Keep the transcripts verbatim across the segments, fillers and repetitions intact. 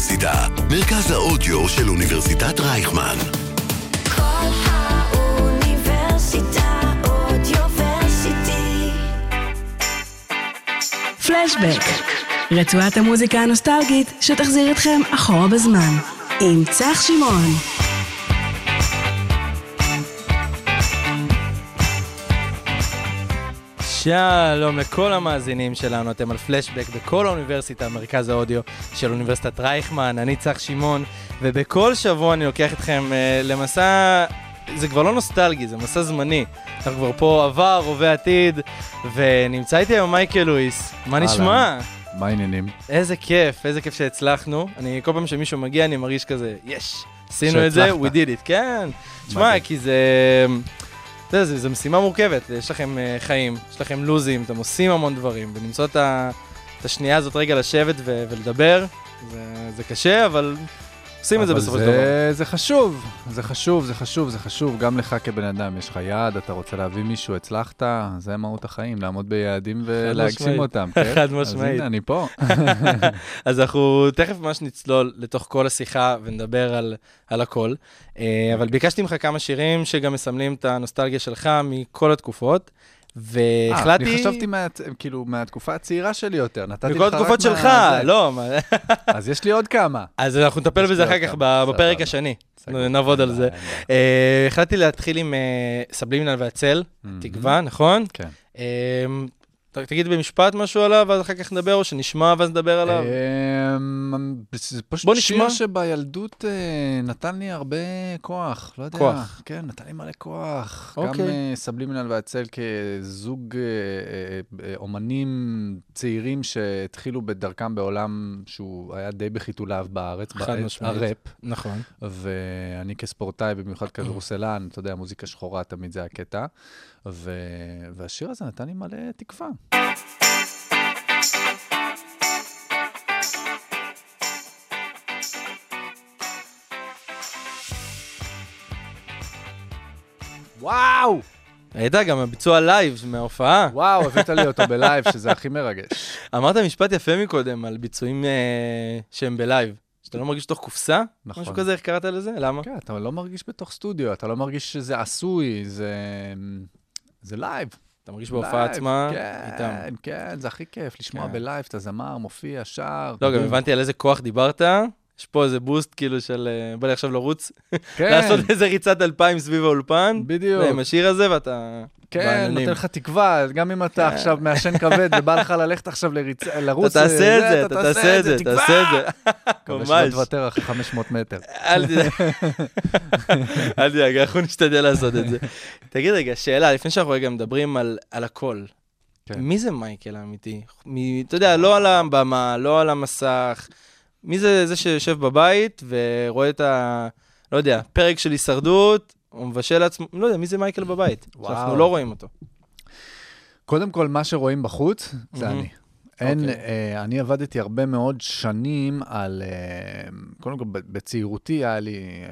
האוניברסיטה, מרכז האודיו של אוניברסיטת רייכמן. כל האוניברסיטה אודיוורסיטי. פלשבק, רצועת המוזיקה הנוסטלגית שתחזיר אתכם אחורה בזמן, עם צח שמעון. שלום לכל המאזינים שלנו, אתם על פלשבק בכל האוניברסיטה, מרכז האודיו של אוניברסיטת רייכמן, אני צח שמעון, ובכל שבוע אני לוקח אתכם uh, למסע, זה כבר לא נוסטלגי, זה מסע זמני, אנחנו כבר פה עבר, הווה, עתיד, ונמצא איתי היום מייקל לואיס, מה הלאה. נשמע? מה העניינים? איזה כיף, איזה כיף שהצלחנו, אני כל פעם שמישהו מגיע אני מרגיש כזה, יש, עשינו את זה, we did it, כן, תשמע, כי זה... זה, זה, זה משימה מורכבת, יש לכם uh, חיים, יש לכם לוזים, אתם עושים המון דברים, ולמצוא את, ה, את השנייה הזאת רגע לשבת ו, ולדבר, זה, זה קשה, אבל עושים אבל את זה בסופו של דבר. זה חשוב, זה חשוב, זה חשוב, זה חשוב, גם לך כבן אדם, יש לך יעד, אתה רוצה להביא מישהו, הצלחת, זה מהות החיים, לעמוד ביעדים ולהגשים אותם. כן? חד משמעית. אז הנה, אני פה. אז אנחנו תכף ממש נצלול לתוך כל השיחה ונדבר על, על הכל, אבל ביקשתי ממך כמה שירים שגם מסמלים את הנוסטלגיה שלך מכל התקופות, והחלטתי... אני חשבתי כאילו מהתקופה הצעירה שלי יותר, נתתי לך רק מה... מכל התקופות שלך, לא. אז יש לי עוד כמה. אז אנחנו נטפל בזה אחר כך בפרק השני, נעבוד על זה. החלטתי להתחיל עם סבלימינל והצל, תקווה, נכון? כן. תגיד במשפט משהו עליו, ואז אחר כך נדבר, או שנשמע ואז נדבר עליו. זה פשוט שיר שבילדות נתן לי הרבה כוח, לא יודע. כוח. כן, נתן לי מלא כוח. גם סבלימינל והצל כזוג אומנים צעירים שהתחילו בדרכם בעולם שהוא היה די בחיתוליו בארץ, הראפ. נכון. ואני כספורטאי, במיוחד כדורסלן, אתה יודע, מוזיקה שחורה תמיד זה הקטע. והשיר הזה נתן לי מלא תקווה. וואו! היית גם הביצוע לייב מההופעה. וואו, הבאת לי אותו בלייב, שזה הכי מרגש. אמרת משפט יפה מקודם על ביצועים שהם בלייב. אתה לא מרגיש בתוך קופסה? נכון. משהו כזה, איך קראת לזה? למה? כן, אתה לא מרגיש בתוך סטודיו, אתה לא מרגיש שזה עשוי, זה... זה לייב. אתה מרגיש בהופעה עצמה איתם. כן, כן, זה הכי כיף, לשמוע בלייב, אתה זמר, מופיע, שר. לא, גם הבנתי על איזה כוח דיברת, יש פה איזה בוסט כאילו של, בא לי עכשיו לרוץ, לעשות איזה ריצת אלפיים סביב האולפן. בדיוק. עם השיר הזה ואתה... כן, נותן לך תקווה, גם אם אתה עכשיו מעשן כבד ובא לך ללכת עכשיו לרוץ, אתה תעשה את זה, אתה תעשה את זה, אתה תעשה את זה. כמובן שלא תוותר אחרי חמש מאות מטר. אל תדאג, אל תדאג, אנחנו נשתדל לעשות את זה. תגיד רגע, שאלה, לפני שאנחנו רגע מדברים על הכל, מי זה מייקל האמיתי? אתה יודע, לא על הבמה, לא על המסך, מי זה זה שיושב בבית ורואה את ה... לא יודע, פרק של הישרדות, הוא מבשל עצמו, לא יודע, מי זה מייקל בבית? אנחנו לא רואים אותו. קודם כל, מה שרואים בחוץ, זה אני. אין, אני עבדתי הרבה מאוד שנים על, קודם כל, בצעירותי היה לי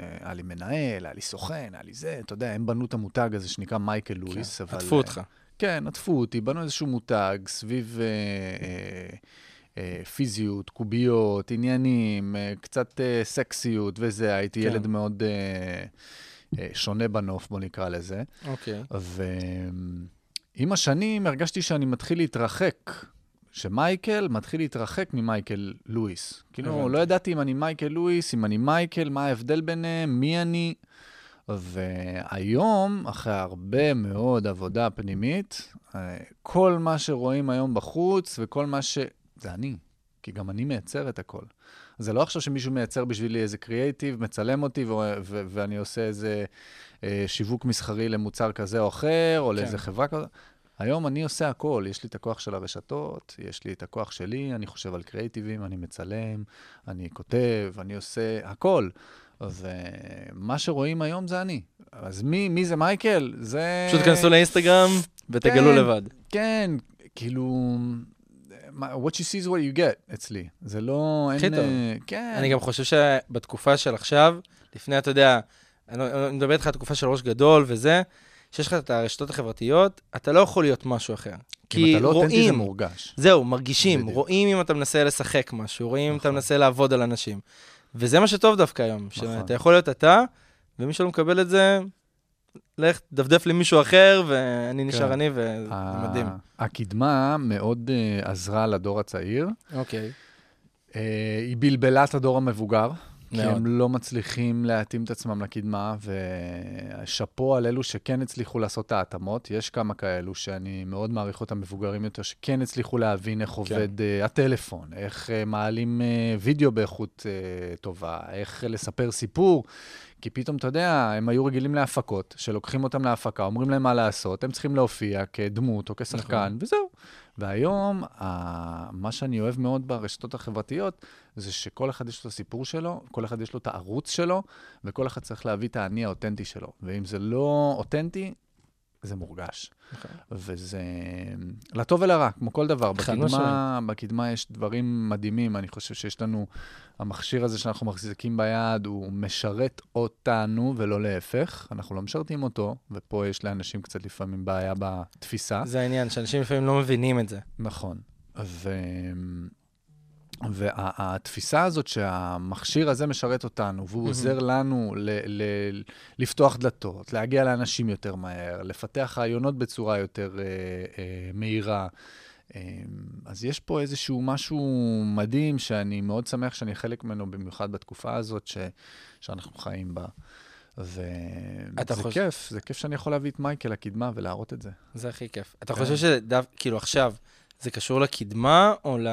מנהל, היה לי סוכן, היה לי זה, אתה יודע, הם בנו את המותג הזה שנקרא מייקל לואיס. עטפו אותך. כן, עטפו אותי, בנו איזשהו מותג סביב... פיזיות, קוביות, עניינים, קצת סקסיות וזה, הייתי ילד מאוד שונה בנוף, בוא נקרא לזה. אוקיי. ועם השנים הרגשתי שאני מתחיל להתרחק, שמייקל מתחיל להתרחק ממייקל לואיס. כאילו, לא ידעתי אם אני מייקל לואיס, אם אני מייקל, מה ההבדל ביניהם, מי אני. והיום, אחרי הרבה מאוד עבודה פנימית, כל מה שרואים היום בחוץ וכל מה ש... זה אני, כי גם אני מייצר את הכל. זה לא עכשיו שמישהו מייצר בשבילי איזה קריאייטיב, מצלם אותי ו- ו- ואני עושה איזה אה, שיווק מסחרי למוצר כזה או אחר, או כן. לאיזה חברה כזה. היום אני עושה הכל, יש לי את הכוח של הרשתות, יש לי את הכוח שלי, אני חושב על קריאייטיבים, אני מצלם, אני כותב, אני עושה הכל. ומה שרואים היום זה אני. אז מי, מי זה מייקל? זה... פשוט כנסו לאינסטגרם ותגלו כן, לבד. כן, כאילו... what you see is what you get, אצלי. זה לא... הכי טוב. כן. אני גם חושב שבתקופה של עכשיו, לפני, אתה יודע, אני מדבר איתך על תקופה של ראש גדול וזה, שיש לך את הרשתות החברתיות, אתה לא יכול להיות משהו אחר. כי אתה לא אותנטי, זה מורגש. זהו, מרגישים, רואים אם אתה מנסה לשחק משהו, רואים אם אתה מנסה לעבוד על אנשים. וזה מה שטוב דווקא היום, שאתה יכול להיות אתה, ומי שלא מקבל את זה, לך דפדף למישהו אחר, ואני נשאר אני, וזה מדהים. הקדמה מאוד עזרה לדור הצעיר. אוקיי. היא בלבלה את הדור המבוגר, כי הם לא מצליחים להתאים את עצמם לקדמה, ושפו על אלו שכן הצליחו לעשות את ההתאמות. יש כמה כאלו שאני מאוד מעריך אותם, מבוגרים יותר, שכן הצליחו להבין איך עובד הטלפון, איך מעלים וידאו באיכות טובה, איך לספר סיפור, כי פתאום, אתה יודע, הם היו רגילים להפקות, שלוקחים אותם להפקה, אומרים להם מה לעשות, הם צריכים להופיע כדמות או כשחקן, וזהו. והיום, מה שאני אוהב מאוד ברשתות החברתיות, זה שכל אחד יש לו את הסיפור שלו, כל אחד יש לו את הערוץ שלו, וכל אחד צריך להביא את העני האותנטי שלו. ואם זה לא אותנטי, זה מורגש. וזה לטוב ולרע, כמו כל דבר. בקדמה, בקדמה יש דברים מדהימים. אני חושב שיש לנו, המכשיר הזה שאנחנו מחזיקים ביד, הוא משרת אותנו ולא להפך. אנחנו לא משרתים אותו, ופה יש לאנשים קצת לפעמים בעיה בתפיסה. זה העניין, שאנשים לפעמים לא מבינים את זה. נכון. ו... והתפיסה הזאת שהמכשיר הזה משרת אותנו, והוא עוזר לנו ל- ל- לפתוח דלתות, להגיע לאנשים יותר מהר, לפתח רעיונות בצורה יותר אה, אה, מהירה. אה, אז יש פה איזשהו משהו מדהים שאני מאוד שמח שאני חלק ממנו, במיוחד בתקופה הזאת ש- שאנחנו חיים בה. וזה חושב... כיף, זה כיף שאני יכול להביא את מייקל לקדמה ולהראות את זה. זה הכי כיף. אתה כן. חושב שדו, כאילו עכשיו, זה קשור לקדמה או, ל...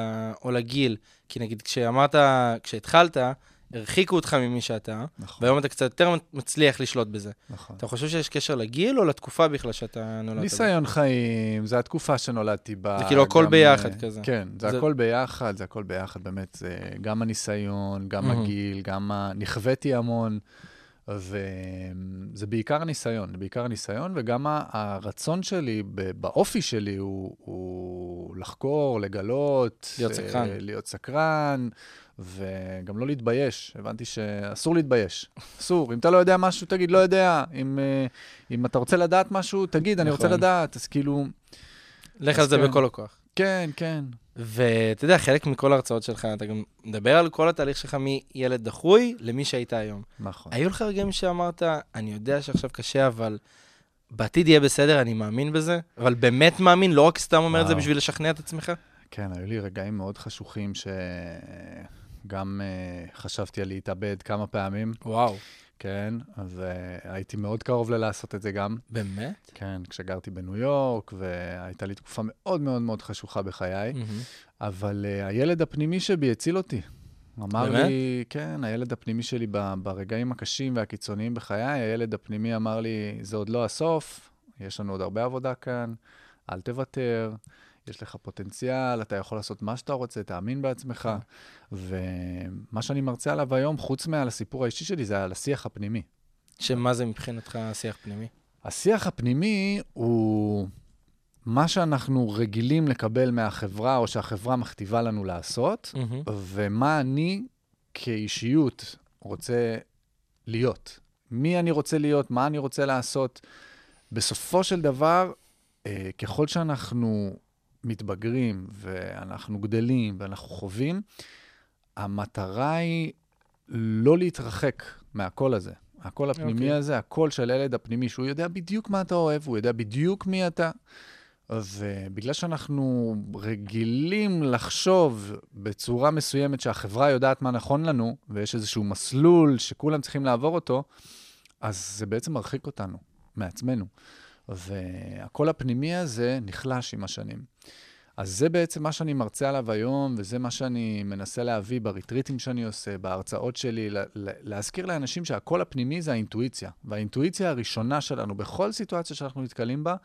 או לגיל? כי נגיד, כשאמרת, כשהתחלת, הרחיקו אותך ממי שאתה, נכון. והיום אתה קצת יותר מצליח לשלוט בזה. נכון. אתה חושב שיש קשר לגיל או לתקופה בכלל שאתה נולדת? ניסיון בה? חיים, זה התקופה שנולדתי בה. זה כאילו הכל גם... ביחד כזה. כן, זה, זה הכל ביחד, זה הכל ביחד, באמת. זה גם הניסיון, גם mm-hmm. הגיל, גם ה... נכוויתי המון. וזה בעיקר הניסיון, בעיקר הניסיון, וגם הרצון שלי, באופי שלי, הוא, הוא לחקור, לגלות, להיות סקרן. להיות סקרן, וגם לא להתבייש. הבנתי שאסור להתבייש. אסור. אם אתה לא יודע משהו, תגיד, לא יודע. אם, אם אתה רוצה לדעת משהו, תגיד, אני רוצה לדעת. אז כאילו... לך על זה בכל הכוח. כן, כן. ואתה יודע, חלק מכל ההרצאות שלך, אתה גם מדבר על כל התהליך שלך מילד דחוי למי שהיית היום. נכון. היו לך רגעים שאמרת, אני יודע שעכשיו קשה, אבל בעתיד יהיה בסדר, אני מאמין בזה, אבל באמת מאמין, לא רק סתם אומר את זה בשביל לשכנע את עצמך? כן, היו לי רגעים מאוד חשוכים שגם חשבתי על להתאבד כמה פעמים. וואו. כן, אז uh, הייתי מאוד קרוב ללעשות את זה גם. באמת? כן, כשגרתי בניו יורק, והייתה לי תקופה מאוד מאוד מאוד חשוכה בחיי, mm-hmm. אבל uh, הילד הפנימי שבי הציל אותי. אמר באמת? לי, כן, הילד הפנימי שלי ב- ברגעים הקשים והקיצוניים בחיי, הילד הפנימי אמר לי, זה עוד לא הסוף, יש לנו עוד הרבה עבודה כאן, אל תוותר. יש לך פוטנציאל, אתה יכול לעשות מה שאתה רוצה, תאמין בעצמך. ומה שאני מרצה עליו היום, חוץ מעל הסיפור האישי שלי, זה על השיח הפנימי. שמה זה מבחינתך השיח הפנימי? השיח הפנימי הוא מה שאנחנו רגילים לקבל מהחברה, או שהחברה מכתיבה לנו לעשות, ומה אני כאישיות רוצה להיות. מי אני רוצה להיות, מה אני רוצה לעשות. בסופו של דבר, ככל שאנחנו... מתבגרים, ואנחנו גדלים, ואנחנו חווים, המטרה היא לא להתרחק מהקול הזה. הקול הפנימי הזה, הקול של הילד הפנימי, שהוא יודע בדיוק מה אתה אוהב, הוא יודע בדיוק מי אתה, ובגלל שאנחנו רגילים לחשוב בצורה מסוימת שהחברה יודעת מה נכון לנו, ויש איזשהו מסלול שכולם צריכים לעבור אותו, אז זה בעצם מרחיק אותנו, מעצמנו. והקול הפנימי הזה נחלש עם השנים. אז זה בעצם מה שאני מרצה עליו היום, וזה מה שאני מנסה להביא בריטריטים שאני עושה, בהרצאות שלי, להזכיר לאנשים שהקול הפנימי זה האינטואיציה. והאינטואיציה הראשונה שלנו, בכל סיטואציה שאנחנו נתקלים בה,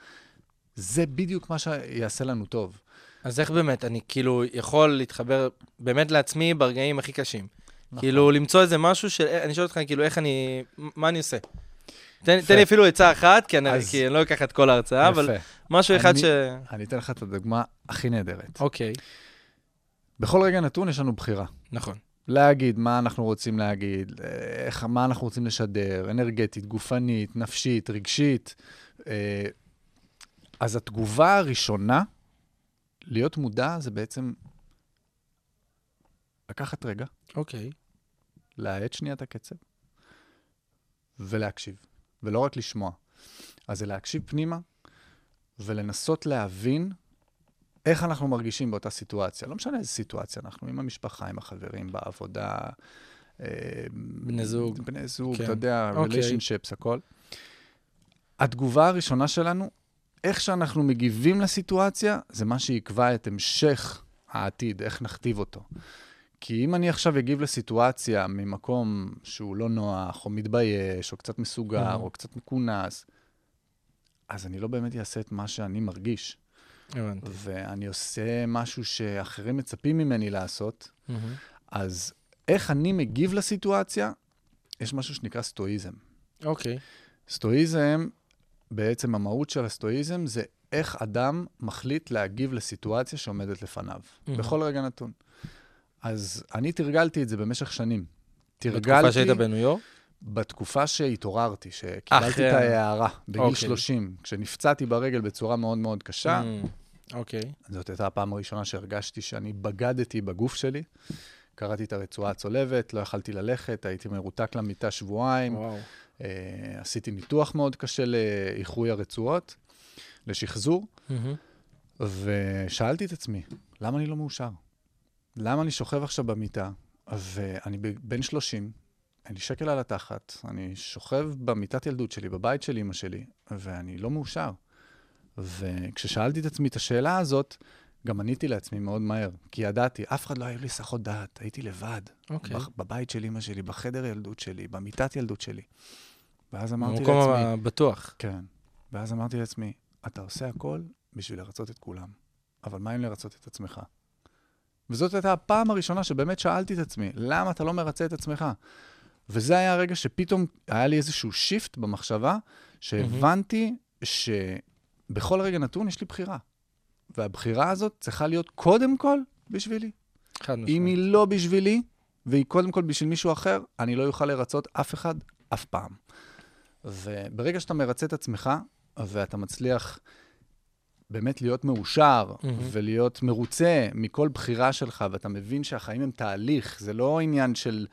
זה בדיוק מה שיעשה לנו טוב. אז איך באמת אני כאילו יכול להתחבר באמת לעצמי ברגעים הכי קשים? כאילו למצוא איזה משהו של... אני שואל אותך כאילו איך אני... מה אני עושה? תן לי אפילו עצה אחת, כי אני לא אקח את כל ההרצאה, אבל משהו אחד ש... אני אתן לך את הדוגמה הכי נהדרת. אוקיי. בכל רגע נתון יש לנו בחירה. נכון. להגיד מה אנחנו רוצים להגיד, איך, מה אנחנו רוצים לשדר, אנרגטית, גופנית, נפשית, רגשית. אז התגובה הראשונה, להיות מודע, זה בעצם לקחת רגע. אוקיי. להאט שנייה את הקצב, ולהקשיב, ולא רק לשמוע. אז זה להקשיב פנימה, ולנסות להבין איך אנחנו מרגישים באותה סיטואציה. לא משנה איזה סיטואציה אנחנו, עם המשפחה, עם החברים, בעבודה, בני זוג, בני זוג, כן. אתה יודע, okay. relationships, הכל. התגובה הראשונה שלנו, איך שאנחנו מגיבים לסיטואציה, זה מה שיקבע את המשך העתיד, איך נכתיב אותו. כי אם אני עכשיו אגיב לסיטואציה ממקום שהוא לא נוח, או מתבייש, או קצת מסוגר, או קצת מכונס, אז אני לא באמת אעשה את מה שאני מרגיש. הבנתי. ואני עושה משהו שאחרים מצפים ממני לעשות. אז איך אני מגיב לסיטואציה? יש משהו שנקרא סטואיזם. אוקיי. סטואיזם, בעצם המהות של הסטואיזם זה איך אדם מחליט להגיב לסיטואציה שעומדת לפניו. בכל רגע נתון. אז אני תרגלתי את זה במשך שנים. תרגלתי... בתקופה שהיית בניו יורק? בתקופה שהתעוררתי, שקיבלתי את ההערה, בגיל שלושים, כשנפצעתי ברגל בצורה מאוד מאוד קשה. אוקיי. זאת הייתה הפעם הראשונה שהרגשתי שאני בגדתי בגוף שלי. קראתי את הרצועה הצולבת, לא יכלתי ללכת, הייתי מרותק למיטה שבועיים. עשיתי ניתוח מאוד קשה לאיחוי הרצועות, לשחזור, ושאלתי את עצמי, למה אני לא מאושר? למה אני שוכב עכשיו במיטה, ואני בן שלושים, אני שקל על התחת, אני שוכב במיטת ילדות שלי, בבית של אמא שלי, ואני לא מאושר. וכששאלתי את עצמי את השאלה הזאת, גם עניתי לעצמי מאוד מהר, כי ידעתי, אף אחד לא היה לי סחות דעת, הייתי לבד, okay. בבית של אמא שלי, בחדר ילדות שלי, במיטת ילדות שלי. ואז אמרתי לעצמי... במקום בטוח. כן. ואז אמרתי לעצמי, אתה עושה הכל בשביל לרצות את כולם, אבל מה אם לרצות את עצמך? וזאת הייתה הפעם הראשונה שבאמת שאלתי את עצמי, למה אתה לא מרצה את עצמך? וזה היה הרגע שפתאום היה לי איזשהו שיפט במחשבה, שהבנתי שבכל רגע נתון יש לי בחירה. והבחירה הזאת צריכה להיות קודם כל בשבילי. אם היא לא בשבילי, והיא קודם כל בשביל מישהו אחר, אני לא יוכל לרצות אף אחד אף פעם. וברגע שאתה מרצה את עצמך, ואתה מצליח... באמת להיות מאושר, mm-hmm. ולהיות מרוצה מכל בחירה שלך, ואתה מבין שהחיים הם תהליך, זה לא עניין של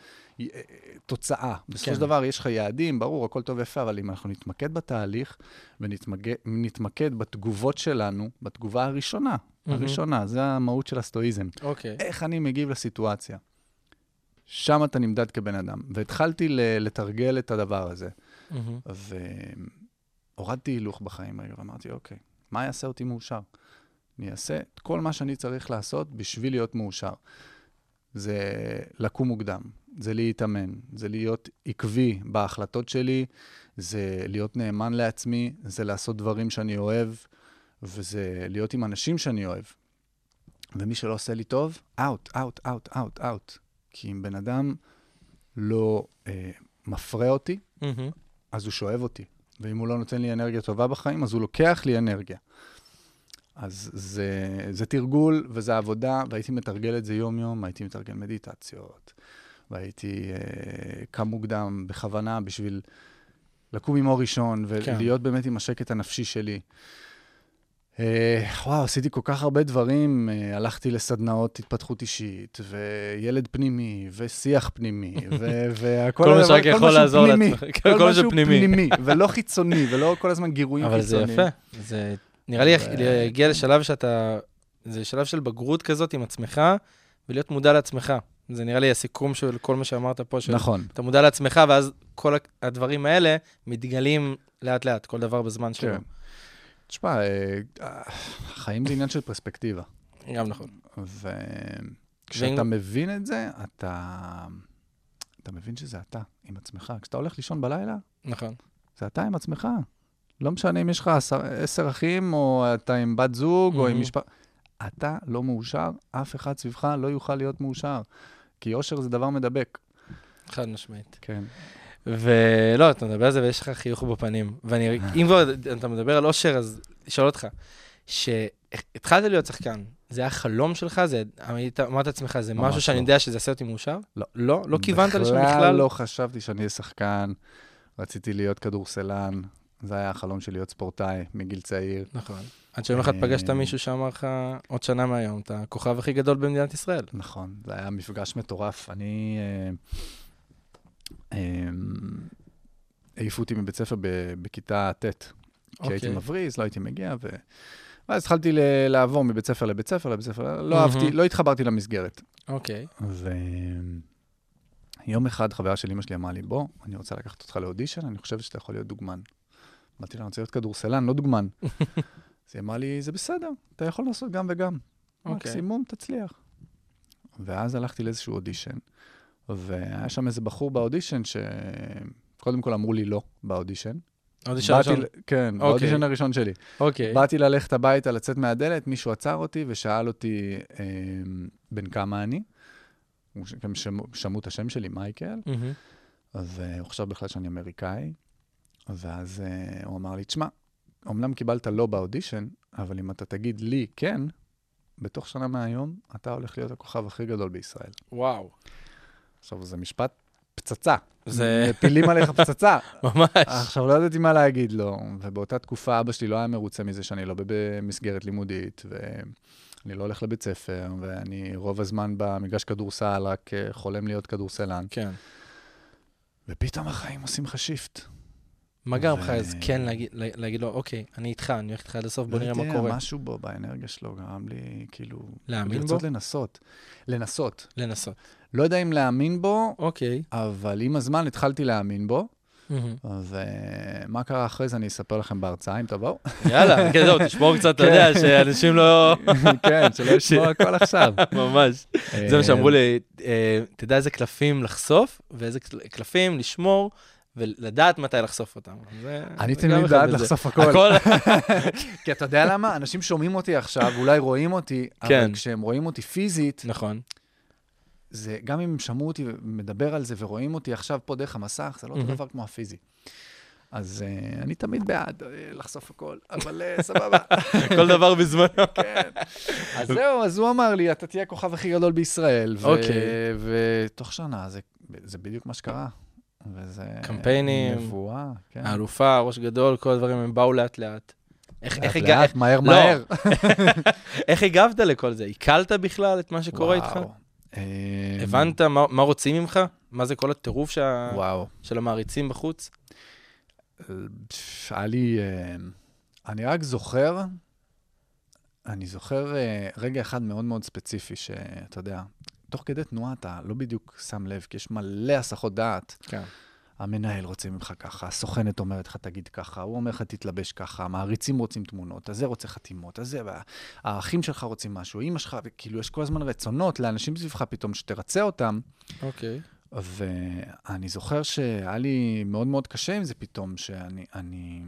תוצאה. בסופו של דבר, יש לך יעדים, ברור, הכל טוב ויפה, אבל אם אנחנו נתמקד בתהליך, ונתמקד בתגובות שלנו, בתגובה הראשונה, mm-hmm. הראשונה, זה המהות של הסטואיזם. Okay. איך אני מגיב לסיטואציה? שם אתה נמדד כבן אדם, והתחלתי ל- לתרגל את הדבר הזה. Mm-hmm. והורדתי הילוך בחיים, ואמרתי, אוקיי, okay. מה יעשה אותי מאושר? אני אעשה את כל מה שאני צריך לעשות בשביל להיות מאושר. זה לקום מוקדם, זה להתאמן, זה להיות עקבי בהחלטות שלי, זה להיות נאמן לעצמי, זה לעשות דברים שאני אוהב, וזה להיות עם אנשים שאני אוהב. ומי שלא עושה לי טוב, out, out, out, out, out. כי אם בן אדם לא אה, מפרה אותי, mm-hmm. אז הוא שואב אותי. ואם הוא לא נותן לי אנרגיה טובה בחיים, אז הוא לוקח לי אנרגיה. אז זה, זה תרגול וזה עבודה, והייתי מתרגל את זה יום-יום, הייתי מתרגל מדיטציות, והייתי אה, קם מוקדם בכוונה בשביל לקום עם אור ראשון, ולהיות כן. באמת עם השקט הנפשי שלי. אה, וואו, עשיתי כל כך הרבה דברים, אה, הלכתי לסדנאות התפתחות אישית, וילד פנימי, ושיח פנימי, ו- והכל... כל מה שרק יכול לעזור לעצמך. כל מה שהוא פנימי, ולא חיצוני, ולא כל הזמן גירויים חיצוניים. אבל זה יפה. זה... נראה לי להגיע לשלב שאתה... זה שלב של בגרות כזאת עם עצמך, ולהיות מודע לעצמך. זה נראה לי הסיכום של כל מה שאמרת פה, של... נכון. אתה מודע לעצמך, ואז כל הדברים האלה מתגלים לאט-לאט, כל דבר בזמן שלו. תשמע, החיים זה עניין של פרספקטיבה. גם נכון. וכשאתה מבין את זה, אתה מבין שזה אתה עם עצמך. כשאתה הולך לישון בלילה, נכון. זה אתה עם עצמך. לא משנה אם יש לך עשר אחים, או אתה עם בת זוג, או עם משפחה. אתה לא מאושר, אף אחד סביבך לא יוכל להיות מאושר. כי אושר זה דבר מדבק. חד משמעית. כן. ולא, אתה מדבר על זה ויש לך חיוך בפנים. ואני, אם כבר אתה מדבר על אושר, אז שאל אותך, שהתחלת להיות שחקן, זה היה חלום שלך? זה, אמרת עצמך, זה משהו שאני יודע שזה עשה אותי מאושר? לא. לא? לא כיוונת לשם בכלל? בכלל לא חשבתי שאני אהיה שחקן, רציתי להיות כדורסלן, זה היה החלום שלי להיות ספורטאי מגיל צעיר. נכון. עד שיום אחד פגשת מישהו שאמר לך עוד שנה מהיום, אתה הכוכב הכי גדול במדינת ישראל. נכון, זה היה מפגש מטורף. אני... העיפו אותי מבית ספר בכיתה ט', כי הייתי מבריז, לא הייתי מגיע, ו... ואז התחלתי לעבור מבית ספר לבית ספר לבית ספר, לא אהבתי, לא התחברתי למסגרת. אוקיי. ויום אחד חברה של אמא שלי אמרה לי, בוא, אני רוצה לקחת אותך לאודישן, אני חושבת שאתה יכול להיות דוגמן. אמרתי לה, אני רוצה להיות כדורסלן, לא דוגמן. אז היא אמרה לי, זה בסדר, אתה יכול לעשות גם וגם. מקסימום, תצליח. ואז הלכתי לאיזשהו אודישן, והיה שם איזה בחור באודישן שקודם כל אמרו לי לא באודישן. האודישן הראשון? כן, האודישן הראשון שלי. אוקיי. באתי ללכת הביתה, לצאת מהדלת, מישהו עצר אותי ושאל אותי בן כמה אני. הם שמעו את השם שלי, מייקל. והוא חשב בכלל שאני אמריקאי. ואז הוא אמר לי, תשמע, אמנם קיבלת לא באודישן, אבל אם אתה תגיד לי כן, בתוך שנה מהיום, אתה הולך להיות הכוכב הכי גדול בישראל. וואו. עכשיו, זה משפט פצצה. זה... מפילים עליך פצצה. ממש. עכשיו, לא ידעתי מה להגיד לו. ובאותה תקופה, אבא שלי לא היה מרוצה מזה שאני לא במסגרת לימודית, ואני לא הולך לבית ספר, ואני רוב הזמן במגרש כדורסל, רק חולם להיות כדורסלן. כן. ופתאום החיים עושים לך שיפט. מה גרם לך אז כן להגיד, להגיד לו, אוקיי, אני איתך, אני הולך איתך עד הסוף, בוא נראה מה קורה. משהו בו, באנרגיה שלו, גרם לי, כאילו... להאמין בו? לנסות. לנסות. לנסות. לא יודע אם להאמין בו, אוקיי. אבל עם הזמן התחלתי להאמין בו, ומה קרה אחרי זה אני אספר לכם בהרצאה, אם תבואו. יאללה, כזאת, תשמור קצת, אתה יודע, שאנשים לא... כן, שלא ישמור הכל עכשיו. ממש. זה מה שאמרו לי, תדע איזה קלפים לחשוף, ואיזה קלפים לשמור, ולדעת מתי לחשוף אותם. אני תמיד דעת לחשוף הכל. כי אתה יודע למה? אנשים שומעים אותי עכשיו, אולי רואים אותי, אבל כשהם רואים אותי פיזית, נכון. זה, גם אם שמעו אותי ומדבר על זה ורואים אותי עכשיו פה דרך המסך, זה לא אותו דבר כמו הפיזי. אז אני תמיד בעד לחשוף הכל, אבל סבבה. כל דבר בזמנו. כן. אז זהו, אז הוא אמר לי, אתה תהיה הכוכב הכי גדול בישראל. ותוך שנה, זה בדיוק מה שקרה. וזה... קמפיינים, נבואה, כן. אלופה, ראש גדול, כל הדברים הם באו לאט לאט. איך, לאט איך לאט, איך... מהר לא. מהר. איך הגבת לכל זה? עיקלת בכלל את מה שקורה איתך? הבנת מה, מה רוצים ממך? מה זה כל הטירוף שה... של המעריצים בחוץ? שאלי, אני רק זוכר, אני זוכר רגע אחד מאוד מאוד ספציפי שאתה יודע... תוך כדי תנועה אתה לא בדיוק שם לב, כי יש מלא הסחות דעת. כן. המנהל רוצה ממך ככה, הסוכנת אומרת לך תגיד ככה, הוא אומר לך תתלבש ככה, המעריצים רוצים תמונות, הזה רוצה חתימות, הזה, האחים שלך רוצים משהו, אמא שלך, וכאילו יש כל הזמן רצונות לאנשים סביבך פתאום שתרצה אותם. אוקיי. ואני זוכר שהיה לי מאוד מאוד קשה עם זה פתאום, שאני אני,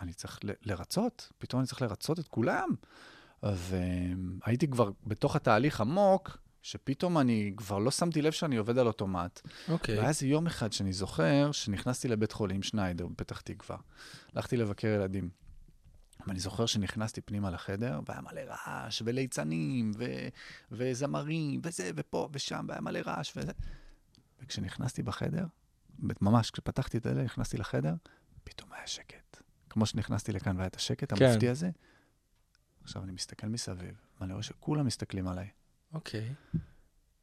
אני צריך ל- לרצות, פתאום אני צריך לרצות את כולם. והייתי כבר בתוך התהליך עמוק, שפתאום אני כבר לא שמתי לב שאני עובד על אוטומט. אוקיי. ואז יום אחד שאני זוכר שנכנסתי לבית חולים שניידר בפתח תקווה. הלכתי לבקר ילדים. ואני זוכר שנכנסתי פנימה לחדר, והיה מלא רעש, וליצנים, ו- וזמרים, וזה, ופה, ושם, והיה מלא רעש, וזה. וכשנכנסתי בחדר, ממש כשפתחתי את הדלת, נכנסתי לחדר, פתאום היה שקט. כמו שנכנסתי לכאן והיה את השקט, כן. המופתי הזה. עכשיו אני מסתכל מסביב, ואני רואה שכולם מסתכלים עליי. אוקיי.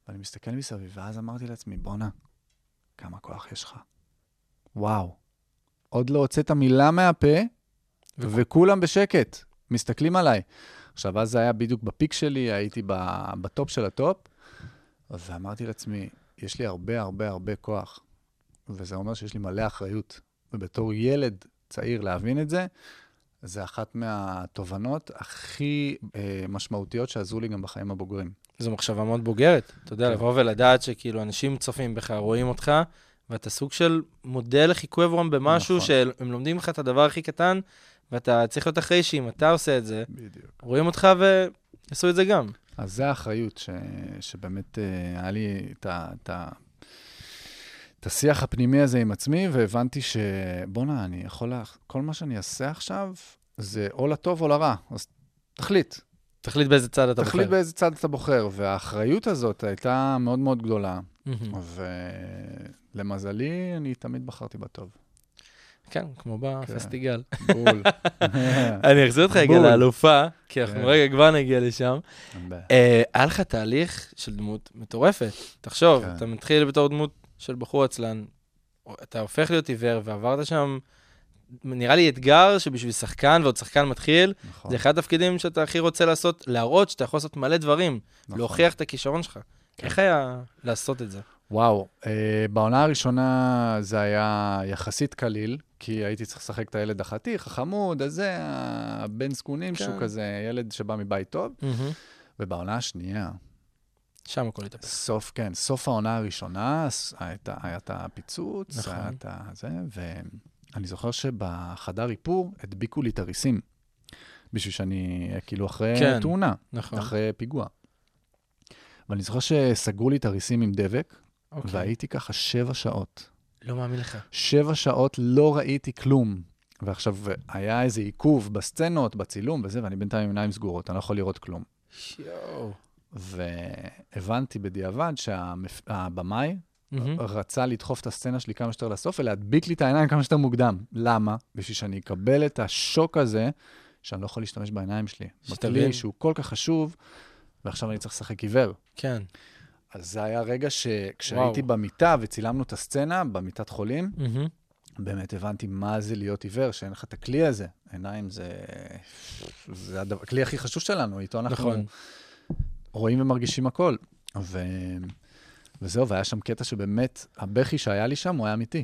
ואני מסתכל מסביב, ואז אמרתי לעצמי, בונה, כמה כוח יש לך. וואו. עוד לא הוצאת המילה מהפה, וכולם בשקט, מסתכלים עליי. עכשיו, אז זה היה בדיוק בפיק שלי, הייתי בטופ של הטופ, ואמרתי לעצמי, יש לי הרבה הרבה הרבה כוח, וזה אומר שיש לי מלא אחריות. ובתור ילד צעיר להבין את זה, זה אחת מהתובנות הכי משמעותיות שעזרו לי גם בחיים הבוגרים. זו מחשבה מאוד בוגרת. אתה יודע, לבוא ולדעת שכאילו אנשים צופים בך, רואים אותך, ואתה סוג של מודל לחיקוי עבורם במשהו, שהם לומדים לך את הדבר הכי קטן, ואתה צריך להיות אחראי שאם אתה עושה את זה, רואים אותך ועשו את זה גם. אז זה האחריות שבאמת היה לי את השיח הפנימי הזה עם עצמי, והבנתי שבונה, אני יכול, כל מה שאני אעשה עכשיו, זה או לטוב או לרע, אז תחליט. תחליט באיזה צד אתה בוחר. תחליט באיזה צד אתה בוחר, והאחריות הזאת הייתה מאוד מאוד גדולה, ולמזלי אני תמיד בחרתי בטוב. כן, כמו בפסטיגל. בול. אני אחזיר אותך רגע לאלופה, כי אנחנו רגע כבר נגיע לשם. היה לך תהליך של דמות מטורפת. תחשוב, אתה מתחיל בתור דמות של בחור עצלן, אתה הופך להיות עיוור ועברת שם, נראה לי אתגר שבשביל שחקן ועוד שחקן מתחיל, נכון. זה אחד התפקידים שאתה הכי רוצה לעשות, להראות שאתה יכול לעשות מלא דברים, נכון. להוכיח את הכישרון שלך. כן. איך היה לעשות את זה? וואו, אה, בעונה הראשונה זה היה יחסית קליל, כי הייתי צריך לשחק את הילד החתיך, החמוד, אז זה הבן סקונים, כן. שהוא כזה ילד שבא מבית טוב, mm-hmm. ובעונה השנייה... שם הכל התאפס. סוף, כן, סוף העונה הראשונה, היה את הפיצוץ, נכון. היה את זה, ו... אני זוכר שבחדר איפור הדביקו לי את הריסים, בשביל שאני, כאילו, אחרי כן, תאונה, נכון. אחרי פיגוע. ואני זוכר שסגרו לי את הריסים עם דבק, אוקיי. והייתי ככה שבע שעות. לא מאמין לך. שבע שעות לא ראיתי כלום. ועכשיו היה איזה עיכוב בסצנות, בצילום וזה, ואני בינתיים עיניים סגורות, אני לא יכול לראות כלום. שיואו. והבנתי בדיעבד שהבמאי, רצה לדחוף את הסצנה שלי כמה שיותר לסוף, ולהדביק לי את העיניים כמה שיותר מוקדם. למה? בשביל שאני אקבל את השוק הזה, שאני לא יכול להשתמש בעיניים שלי. בכלי שהוא כל כך חשוב, ועכשיו אני צריך לשחק עיוור. כן. אז זה היה רגע שכשהייתי במיטה, וצילמנו את הסצנה, במיטת חולים, באמת הבנתי מה זה להיות עיוור, שאין לך את הכלי הזה. עיניים זה... זה הכלי הכי חשוב שלנו, איתו אנחנו רואים ומרגישים הכל. ו... וזהו, והיה שם קטע שבאמת, הבכי שהיה לי שם, הוא היה אמיתי.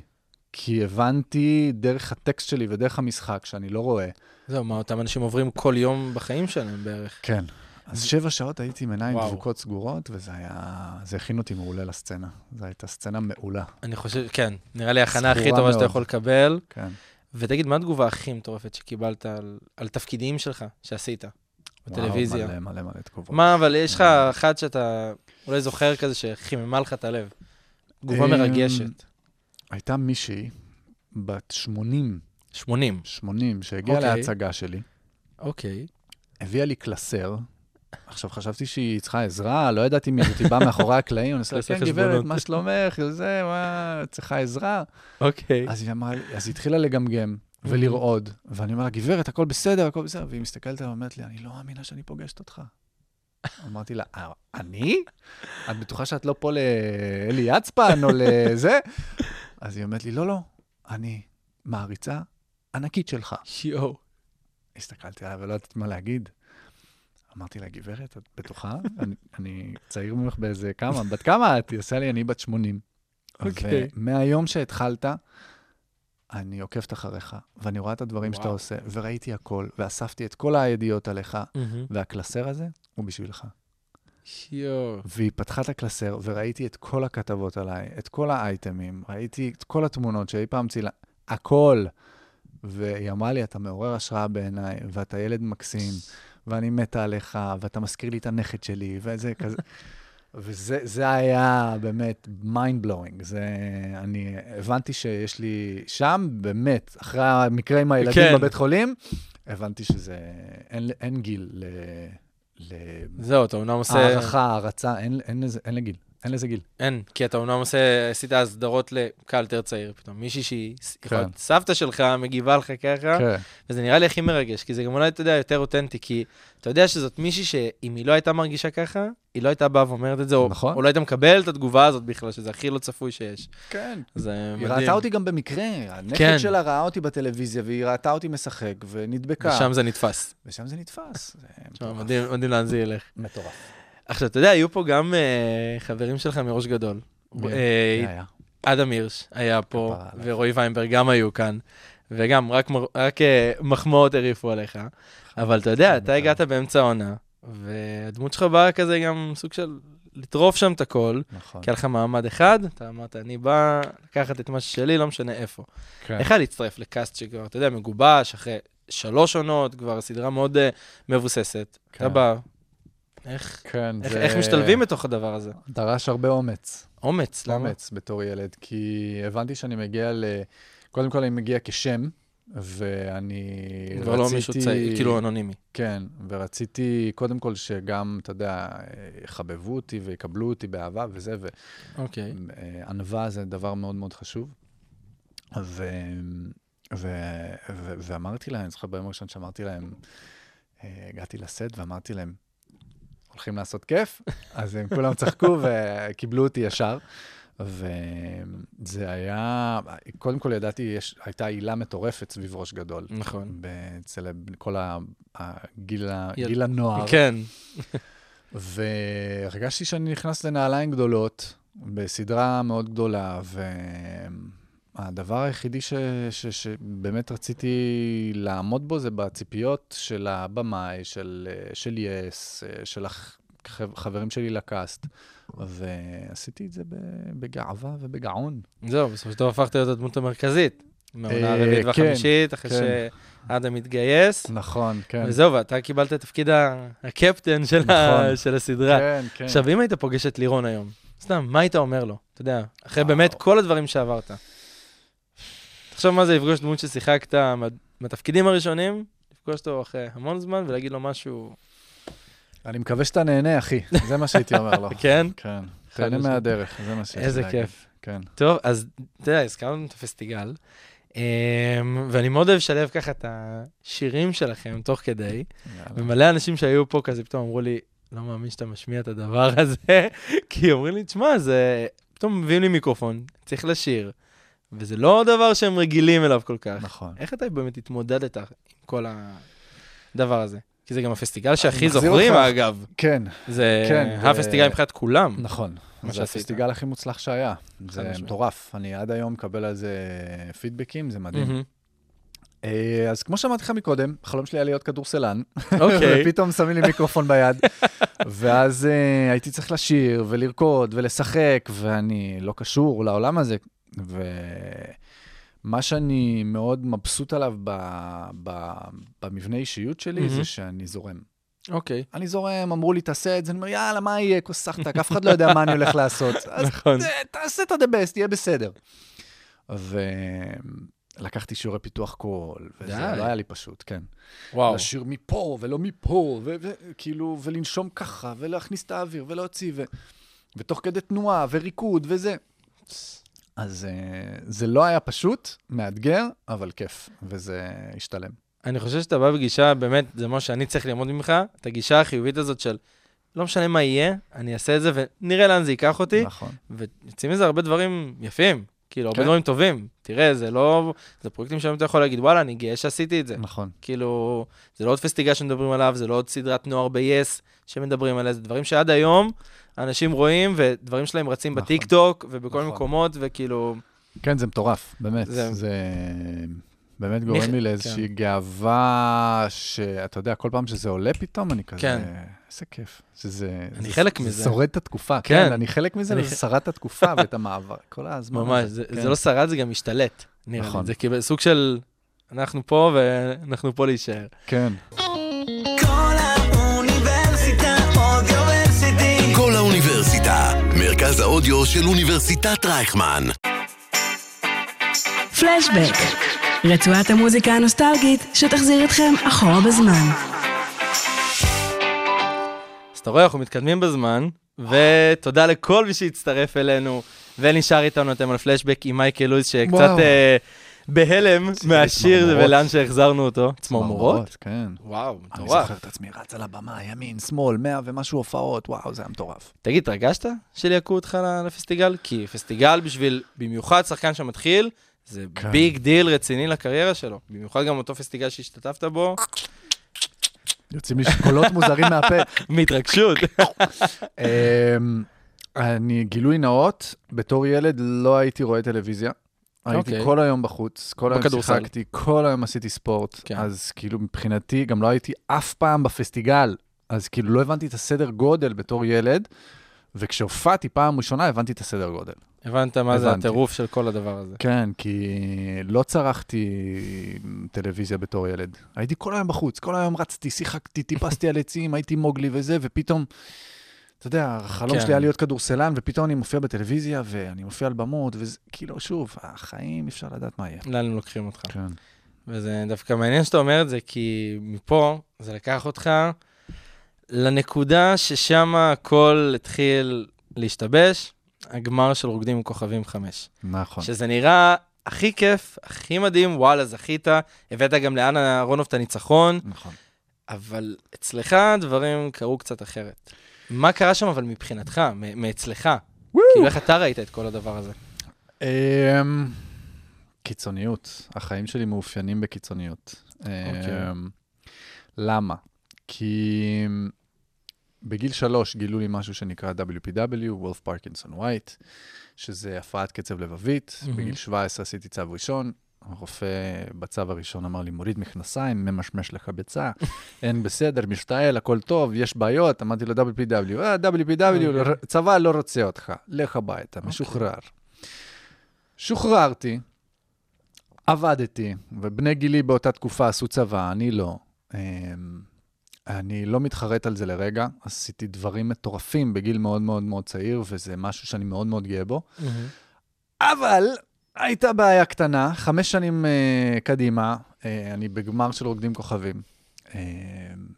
כי הבנתי דרך הטקסט שלי ודרך המשחק, שאני לא רואה. זהו, מה אותם אנשים עוברים כל יום בחיים שלהם בערך. כן. אז שבע שעות הייתי עם עיניים דבוקות סגורות, וזה היה... זה הכין אותי מעולה לסצנה. זו הייתה סצנה מעולה. אני חושב, כן. נראה לי ההכנה הכי טובה שאתה יכול לקבל. כן. ותגיד, מה התגובה הכי מטורפת שקיבלת על, על תפקידים שלך שעשית? בטלוויזיה. וואו, מלא, מלא, מלא תגובות. מה, אבל יש לך אחד שאתה אולי זוכר כזה שחיממה לך את הלב. תגובה מרגשת. הייתה מישהי בת שמונים. שמונים? שמונים, שהגיעה להצגה שלי. אוקיי. הביאה לי קלסר. עכשיו חשבתי שהיא צריכה עזרה, לא ידעתי מי זאת, היא באה מאחורי הקלעים, אני אסלחי, כן גברת, מה שלומך, זה, מה, צריכה עזרה. אוקיי. אז היא אמרה, אז היא התחילה לגמגם. ולרעוד, ואני אומר לה, גברת, הכל בסדר, הכל בסדר, והיא מסתכלת ואומרת לי, אני לא מאמינה שאני פוגשת אותך. אמרתי לה, אני? את בטוחה שאת לא פה לאלי יצפן או לזה? אז היא אומרת לי, לא, לא, אני מעריצה ענקית שלך. שיאו. הסתכלתי עליה ולא יודעת מה להגיד. אמרתי לה, גברת, את בטוחה? אני צעיר ממך באיזה כמה, בת כמה? את עושה לי, אני בת שמונים. אוקיי. ומהיום שהתחלת, אני עוקבת אחריך, ואני רואה את הדברים שאתה עושה, וראיתי הכל, ואספתי את כל הידיעות עליך, והקלסר הזה הוא בשבילך. והיא פתחה את הקלסר, וראיתי את כל הכתבות עליי, את כל האייטמים, ראיתי את כל התמונות שהיא פעם צילה, הכל. והיא אמרה לי, אתה מעורר השראה בעיניי, ואתה ילד מקסים, ואני מתה עליך, ואתה מזכיר לי את הנכד שלי, וזה כזה... וזה היה באמת mind blowing, זה, אני הבנתי שיש לי שם, באמת, אחרי המקרה עם הילדים כן. בבית חולים, הבנתי שזה, אין, אין גיל ל... ל... זהו, אתה אומנם עושה... הערכה, הרצה, אין, אין, אין, אין לגיל, אין לזה גיל. אין, כי אתה אומנם עושה, עשית הסדרות לקהל יותר צעיר, פתאום מישהי שהיא, כן. סבתא שלך מגיבה לך ככה, כן. וזה נראה לי הכי מרגש, כי זה גם אולי, אתה יודע, יותר אותנטי, כי אתה יודע שזאת מישהי שאם היא לא הייתה מרגישה ככה, היא לא הייתה באה ואומרת את זה, נכון? או לא הייתה מקבלת את התגובה הזאת בכלל, שזה הכי לא צפוי שיש. כן. זה מדהים. היא ראתה אותי גם במקרה, הנכד כן. שלה ראה אותי בטלוויזיה, והיא ראתה אותי משחק ונדבקה. ושם זה נתפס. ושם זה נתפס. זה מדהים, מדהים לאן זה ילך. מטורף. עכשיו, אתה יודע, היו פה גם uh, חברים שלך מראש גדול. מי? מי היה? אדם הירש היה פה, ורועי ויינברג גם היו כאן. וגם, רק, רק uh, מחמאות הריפו עליך. אבל אתה יודע, אתה הגעת באמצע העונה. והדמות שלך באה כזה גם סוג של לטרוף שם את הכל, נכון. כי היה לך מעמד אחד, אתה אמרת, אני בא לקחת את מה שלי, לא משנה איפה. כן. איך היה להצטרף לקאסט שכבר, אתה יודע, מגובש, אחרי שלוש עונות, כבר סדרה מאוד uh, מבוססת. כן. אתה בא, איך, כן, איך, זה... איך משתלבים בתוך הדבר הזה? דרש הרבה אומץ. אומץ, למה? אומץ בתור ילד, כי הבנתי שאני מגיע ל... קודם כל אני מגיע כשם, ואני רציתי... לא מישהו צעיר, כאילו אנונימי. כן, ורציתי קודם כל שגם, אתה יודע, יחבבו אותי ויקבלו אותי באהבה וזה, ו... אוקיי. ענווה זה דבר מאוד מאוד חשוב. ו... ו... ו... ואמרתי להם, זוכר ביום ראשון שאמרתי להם, הגעתי לסט ואמרתי להם, הולכים לעשות כיף, אז הם כולם צחקו וקיבלו אותי ישר. וזה היה, קודם כל ידעתי, יש, הייתה עילה מטורפת סביב ראש גדול. נכון. אצל כל הגיל, יד... גיל הנוער. כן. והרגשתי שאני נכנס לנעליים גדולות, בסדרה מאוד גדולה, והדבר היחידי ש, ש, שבאמת רציתי לעמוד בו, זה בציפיות של הבמאי, של, של יס, של הח... חברים שלי לקאסט, ועשיתי את זה בגאווה ובגאון. זהו, בסופו של דבר הפכת להיות הדמות המרכזית, מהעונה הרביעית והחמישית, אחרי שאדם התגייס. נכון, כן. וזהו, ואתה קיבלת את תפקיד הקפטן של הסדרה. כן, כן. עכשיו, אם היית פוגש את לירון היום, סתם, מה היית אומר לו? אתה יודע, אחרי באמת כל הדברים שעברת. תחשוב מה זה לפגוש דמות ששיחקת מהתפקידים הראשונים, לפגוש אותו אחרי המון זמן ולהגיד לו משהו... אני מקווה שאתה נהנה, אחי. זה מה שהייתי אומר לו. כן? כן. תהנה מהדרך, זה מה שהייתי. איזה כיף. כן. טוב, אז אתה יודע, הזכרנו את הפסטיגל, ואני מאוד אוהב שלב ככה את השירים שלכם תוך כדי, ומלא אנשים שהיו פה כזה פתאום אמרו לי, לא מאמין שאתה משמיע את הדבר הזה, כי אומרים לי, תשמע, זה... פתאום מביאים לי מיקרופון, צריך לשיר, וזה לא דבר שהם רגילים אליו כל כך. נכון. איך אתה באמת התמודדת עם כל הדבר הזה? כי זה גם הפסטיגל שהכי זוכרים, אגב. כן. זה הפסטיגל מבחינת כולם. נכון. זה הפסטיגל הכי מוצלח שהיה. זה מטורף. אני עד היום מקבל על זה פידבקים, זה מדהים. אז כמו שאמרתי לך מקודם, החלום שלי היה להיות כדורסלן. אוקיי. ופתאום שמים לי מיקרופון ביד. ואז הייתי צריך לשיר ולרקוד ולשחק, ואני לא קשור לעולם הזה. מה שאני מאוד מבסוט עליו במבנה אישיות שלי, זה שאני זורם. אוקיי. אני זורם, אמרו לי, תעשה את זה, אני אומר, יאללה, מה יהיה, כוס סחטק, אף אחד לא יודע מה אני הולך לעשות. נכון. אז תעשה את הדבס, תהיה בסדר. ולקחתי שיעורי פיתוח קול, וזה לא היה לי פשוט, כן. וואו. לשיר מפה ולא מפה, וכאילו, ולנשום ככה, ולהכניס את האוויר, ולהוציא, ותוך כדי תנועה, וריקוד, וזה. אז זה לא היה פשוט, מאתגר, אבל כיף, וזה השתלם. אני חושב שאתה בא בגישה, באמת, זה מה שאני צריך ללמוד ממך, את הגישה החיובית הזאת של, לא משנה מה יהיה, אני אעשה את זה ונראה לאן זה ייקח אותי, ויוצאים מזה הרבה דברים יפים, כאילו, הרבה דברים טובים. תראה, זה לא, זה פרויקטים שאני יכול להגיד, וואלה, אני גאה שעשיתי את זה. נכון. כאילו, זה לא עוד פסטיגל שמדברים עליו, זה לא עוד סדרת נוער ב-yes שמדברים עליה, זה דברים שעד היום אנשים רואים, ודברים שלהם רצים בטיק-טוק, ובכל מקומות, וכאילו... כן, זה מטורף, באמת. זה באמת גורם לי לאיזושהי גאווה, שאתה יודע, כל פעם שזה עולה פתאום, אני כזה... איזה כיף. אני חלק מזה. זה שורד את התקופה. כן, אני חלק מזה, זה שרד את התקופה ואת המעבר, כל הזמן. ממש, זה לא שרד, זה גם משתלט. נכון. זה כאילו סוג של, אנחנו פה, ואנחנו פה להישאר. כן. מרכז האודיו של אוניברסיטת רייכמן. פלשבק, רצועת המוזיקה הנוסטלגית שתחזיר אתכם אחורה בזמן. אז אתה רואה, אנחנו מתקדמים בזמן, ותודה לכל מי שהצטרף אלינו, ונשאר איתנו, אתם על פלשבק עם מייקל לואיס, שקצת בהלם מהשיר ולאן שהחזרנו אותו. צמרמורות? כן. וואו, מטורף. אני זוכר את עצמי, רץ על הבמה, ימין, שמאל, מאה ומשהו הופעות, וואו, זה היה מטורף. תגיד, התרגשת שליקו אותך לפסטיגל? כי פסטיגל בשביל, במיוחד שחקן שמתחיל, זה ביג דיל רציני לקריירה שלו. במיוחד גם אותו פסטיגל שהשתתפת בו. יוצאים לי שקולות מוזרים מהפה. מהתרגשות. אני גילוי נאות, בתור ילד לא הייתי רואה טלוויזיה. הייתי כל היום בחוץ, כל היום שיחקתי, כל היום עשיתי ספורט, אז כאילו מבחינתי גם לא הייתי אף פעם בפסטיגל, אז כאילו לא הבנתי את הסדר גודל בתור ילד, וכשהופעתי פעם ראשונה הבנתי את הסדר גודל. הבנת מה זה הטירוף של כל הדבר הזה. כן, כי לא צרכתי טלוויזיה בתור ילד. הייתי כל היום בחוץ, כל היום רצתי, שיחקתי, טיפסתי על עצים, הייתי מוגלי וזה, ופתאום... אתה יודע, החלום שלי היה להיות כדורסלן, ופתאום אני מופיע בטלוויזיה, ואני מופיע על במות, וכאילו, שוב, החיים, אפשר לדעת מה יהיה. לאן הם לוקחים אותך. וזה דווקא מעניין שאתה אומר את זה, כי מפה זה לקח אותך לנקודה ששם הכל התחיל להשתבש, הגמר של רוקדים עם כוכבים חמש. נכון. שזה נראה הכי כיף, הכי מדהים, וואלה, זכית, הבאת גם לאן אהרונוב את הניצחון. נכון. אבל אצלך דברים קרו קצת אחרת. מה קרה שם אבל מבחינתך, מאצלך? כאילו איך אתה ראית את כל הדבר הזה? קיצוניות. החיים שלי מאופיינים בקיצוניות. למה? כי בגיל שלוש גילו לי משהו שנקרא דאבליו פי דאבליו, Wolf Parkinson White, שזה הפרעת קצב לבבית. בגיל שבע עשרה עשיתי צו ראשון. הרופא בצו הראשון אמר לי, מוריד מכנסיים, ממשמש לך ביצה, אין בסדר, משתעל, הכל טוב, יש בעיות. אמרתי לו, דאבליו פי דאבליו, אה, דאבליו פי דאבליו, צבא לא רוצה אותך, לך הביתה, משוחרר. שוחררתי, עבדתי, ובני גילי באותה תקופה עשו צבא, אני לא. אני לא מתחרט על זה לרגע, עשיתי דברים מטורפים בגיל מאוד מאוד מאוד צעיר, וזה משהו שאני מאוד מאוד גאה בו. אבל הייתה בעיה קטנה, חמש שנים uh, קדימה, uh, אני בגמר של רוקדים כוכבים. Uh,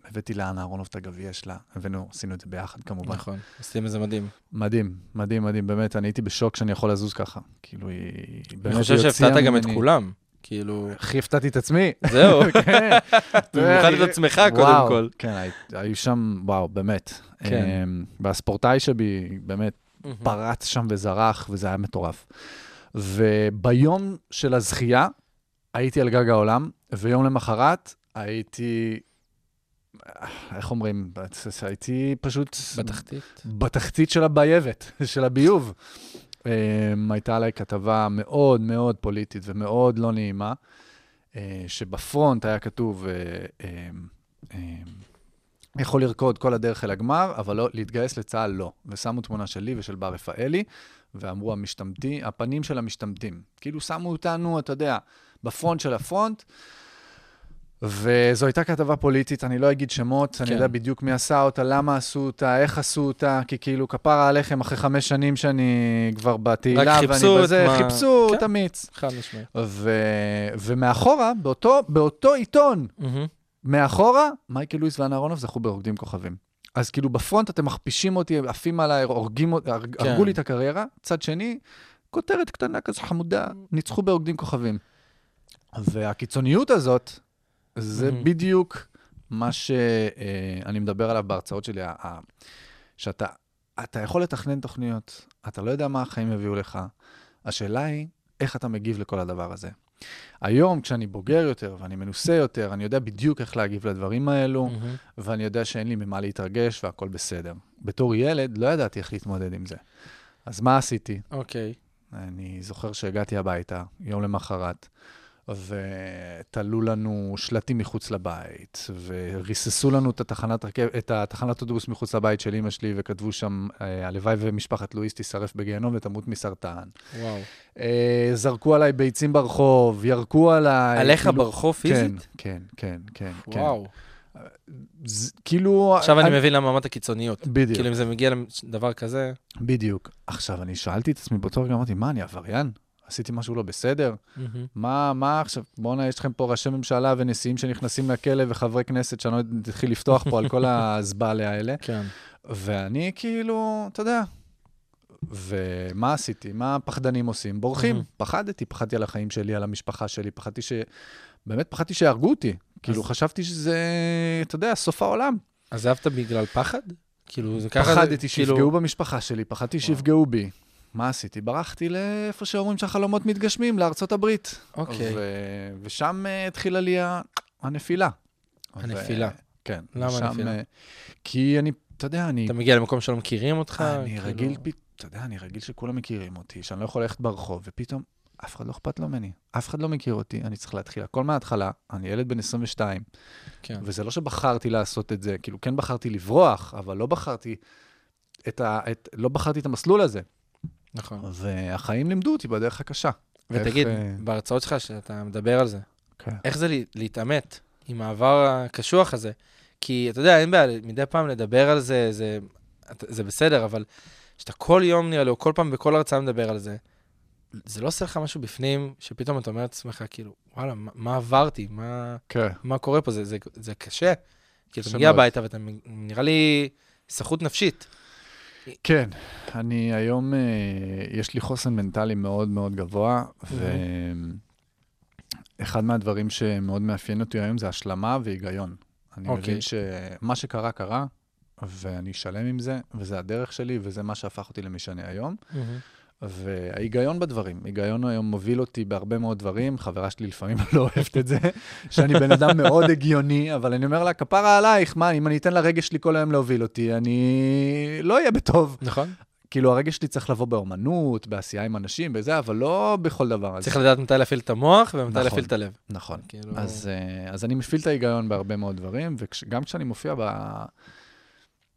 הבאתי לאן אהרונוב את הגביע שלה, הבאנו, עשינו את זה ביחד כמובן. נכון, עשיתם איזה מדהים. מדהים, מדהים, מדהים, באמת, אני הייתי בשוק שאני יכול לזוז ככה. כאילו, היא... אני חושב שהפתעת גם את כולם. כאילו... הכי הפתעתי את עצמי. זהו. כן. אתה מוכן את עצמך קודם כל. כן, היו שם, וואו, באמת. כן. והספורטאי שבי, באמת, פרץ שם וזרח, וזה היה מטורף. וביום של הזכייה הייתי על גג העולם, ויום למחרת הייתי, איך אומרים, הייתי פשוט... בתחתית. בתחתית של הבייבת, של הביוב. הייתה עליי כתבה מאוד מאוד פוליטית ומאוד לא נעימה, שבפרונט היה כתוב, יכול לרקוד כל הדרך אל הגמר, אבל לא, להתגייס לצהל לא. ושמו תמונה שלי ושל בר רפאלי, ואמרו, המשתמתי, הפנים של המשתמתים. כאילו שמו אותנו, אתה יודע, בפרונט של הפרונט, וזו הייתה כתבה פוליטית, אני לא אגיד שמות, כן. אני יודע בדיוק מי עשה אותה, למה עשו אותה, איך עשו אותה, כי כאילו כפרה עליכם אחרי חמש שנים שאני כבר בתהילה, ואני בזה, מה... חיפשו כן? את המיץ. חד משמעית. ו... ומאחורה, באותו, באותו עיתון, mm-hmm. מאחורה, מייקל לואיס ואהרונוב זכו ברוקדים כוכבים. אז כאילו בפרונט אתם מכפישים אותי, עפים עליי, הורגים, הרגו לי את הקריירה. צד שני, כותרת קטנה כזו חמודה, ניצחו ברוקדים כוכבים. והקיצוניות הזאת, זה בדיוק מה שאני מדבר עליו בהרצאות שלי, שאתה אתה יכול לתכנן תוכניות, אתה לא יודע מה החיים הביאו לך. השאלה היא, איך אתה מגיב לכל הדבר הזה? היום כשאני בוגר יותר ואני מנוסה יותר, אני יודע בדיוק איך להגיב לדברים האלו, mm-hmm. ואני יודע שאין לי ממה להתרגש והכל בסדר. בתור ילד לא ידעתי איך להתמודד עם זה. אז מה עשיתי? אוקיי. Okay. אני זוכר שהגעתי הביתה יום למחרת, ותלו לנו שלטים מחוץ לבית, וריססו לנו את התחנת, את התחנת אוטובוס מחוץ לבית של אמא שלי, וכתבו שם, הלוואי ומשפחת לואיס תישרף בגיהנום ותמות מסרטן. וואו. זרקו עליי ביצים ברחוב, ירקו עליי. עליך ברחוב פיזית? כן, כן, כן. וואו. כאילו... עכשיו אני מבין למה עמדת הקיצוניות. בדיוק. כאילו אם זה מגיע לדבר כזה... בדיוק. עכשיו אני שאלתי את עצמי בתור, אמרתי, מה, אני עבריין? עשיתי משהו לא בסדר? מה, מה עכשיו? בואו, יש לכם פה ראשי ממשלה ונשיאים שנכנסים לכלא וחברי כנסת שאני אתחיל לפתוח פה על כל הזבאלה האלה. כן. ואני כאילו, אתה יודע, ומה עשיתי? מה פחדנים עושים? בורחים. פחדתי, פחדתי על החיים שלי, על המשפחה שלי, פחדתי ש... באמת פחדתי שיהרגו אותי. כאילו, חשבתי שזה, אתה יודע, סוף העולם. עזבת בגלל פחד? כאילו, זה ככה... פחדתי שיפגעו במשפחה שלי, פחדתי שיפגעו בי. מה עשיתי? ברחתי לאיפה שאומרים שהחלומות מתגשמים, לארצות הברית. אוקיי. ושם התחילה לי הנפילה. הנפילה. כן. למה הנפילה? כי אני, אתה יודע, אני... אתה מגיע למקום שלא מכירים אותך? אני רגיל, אתה יודע, אני רגיל שכולם מכירים אותי, שאני לא יכול ללכת ברחוב, ופתאום אף אחד לא אכפת לו ממני. אף אחד לא מכיר אותי, אני צריך להתחיל. הכל מההתחלה, אני ילד בן עשרים ושתיים. כן. וזה לא שבחרתי לעשות את זה, כאילו כן בחרתי לברוח, אבל לא בחרתי את ה... לא בחרתי את המסלול הזה. נכון. והחיים לימדו אותי בדרך הקשה. ותגיד, בהרצאות שלך שאתה מדבר על זה, איך זה להתאמת עם העבר הקשוח הזה? כי אתה יודע, אין בעיה, מדי פעם לדבר על זה, זה בסדר, אבל שאתה כל יום נראה לו, כל פעם בכל הרצאה מדבר על זה, זה לא עושה לך משהו בפנים, שפתאום אתה אומר לעצמך, כאילו, וואלה, מה עברתי? מה קורה פה? זה קשה. כי אתה מגיע הביתה ואתה נראה לי סחות נפשית. כן, אני היום, יש לי חוסן מנטלי מאוד מאוד גבוה, ואחד מהדברים שמאוד מאפיין אותי היום זה השלמה והיגיון. אני מבין שמה שקרה, קרה, ואני שלם עם זה, וזה הדרך שלי, וזה מה שהפך אותי למי שאני היום. וההיגיון בדברים, היגיון היום מוביל אותי בהרבה מאוד דברים, חברה שלי לפעמים לא אוהבת את זה, שאני בן אדם מאוד הגיוני, אבל אני אומר לה, כפרה עלייך, מה, אם אני אתן לה רגש שלי כל היום להוביל אותי, אני לא אהיה בטוב. נכון. כאילו הרגש שלי צריך לבוא באומנות, בעשייה עם אנשים, בזה, אבל לא בכל דבר. צריך לדעת מתי להפעיל את המוח ומתי להפעיל את הלב. נכון. אז אני מפעיל את ההיגיון בהרבה מאוד דברים, וגם כשאני מופיע ב...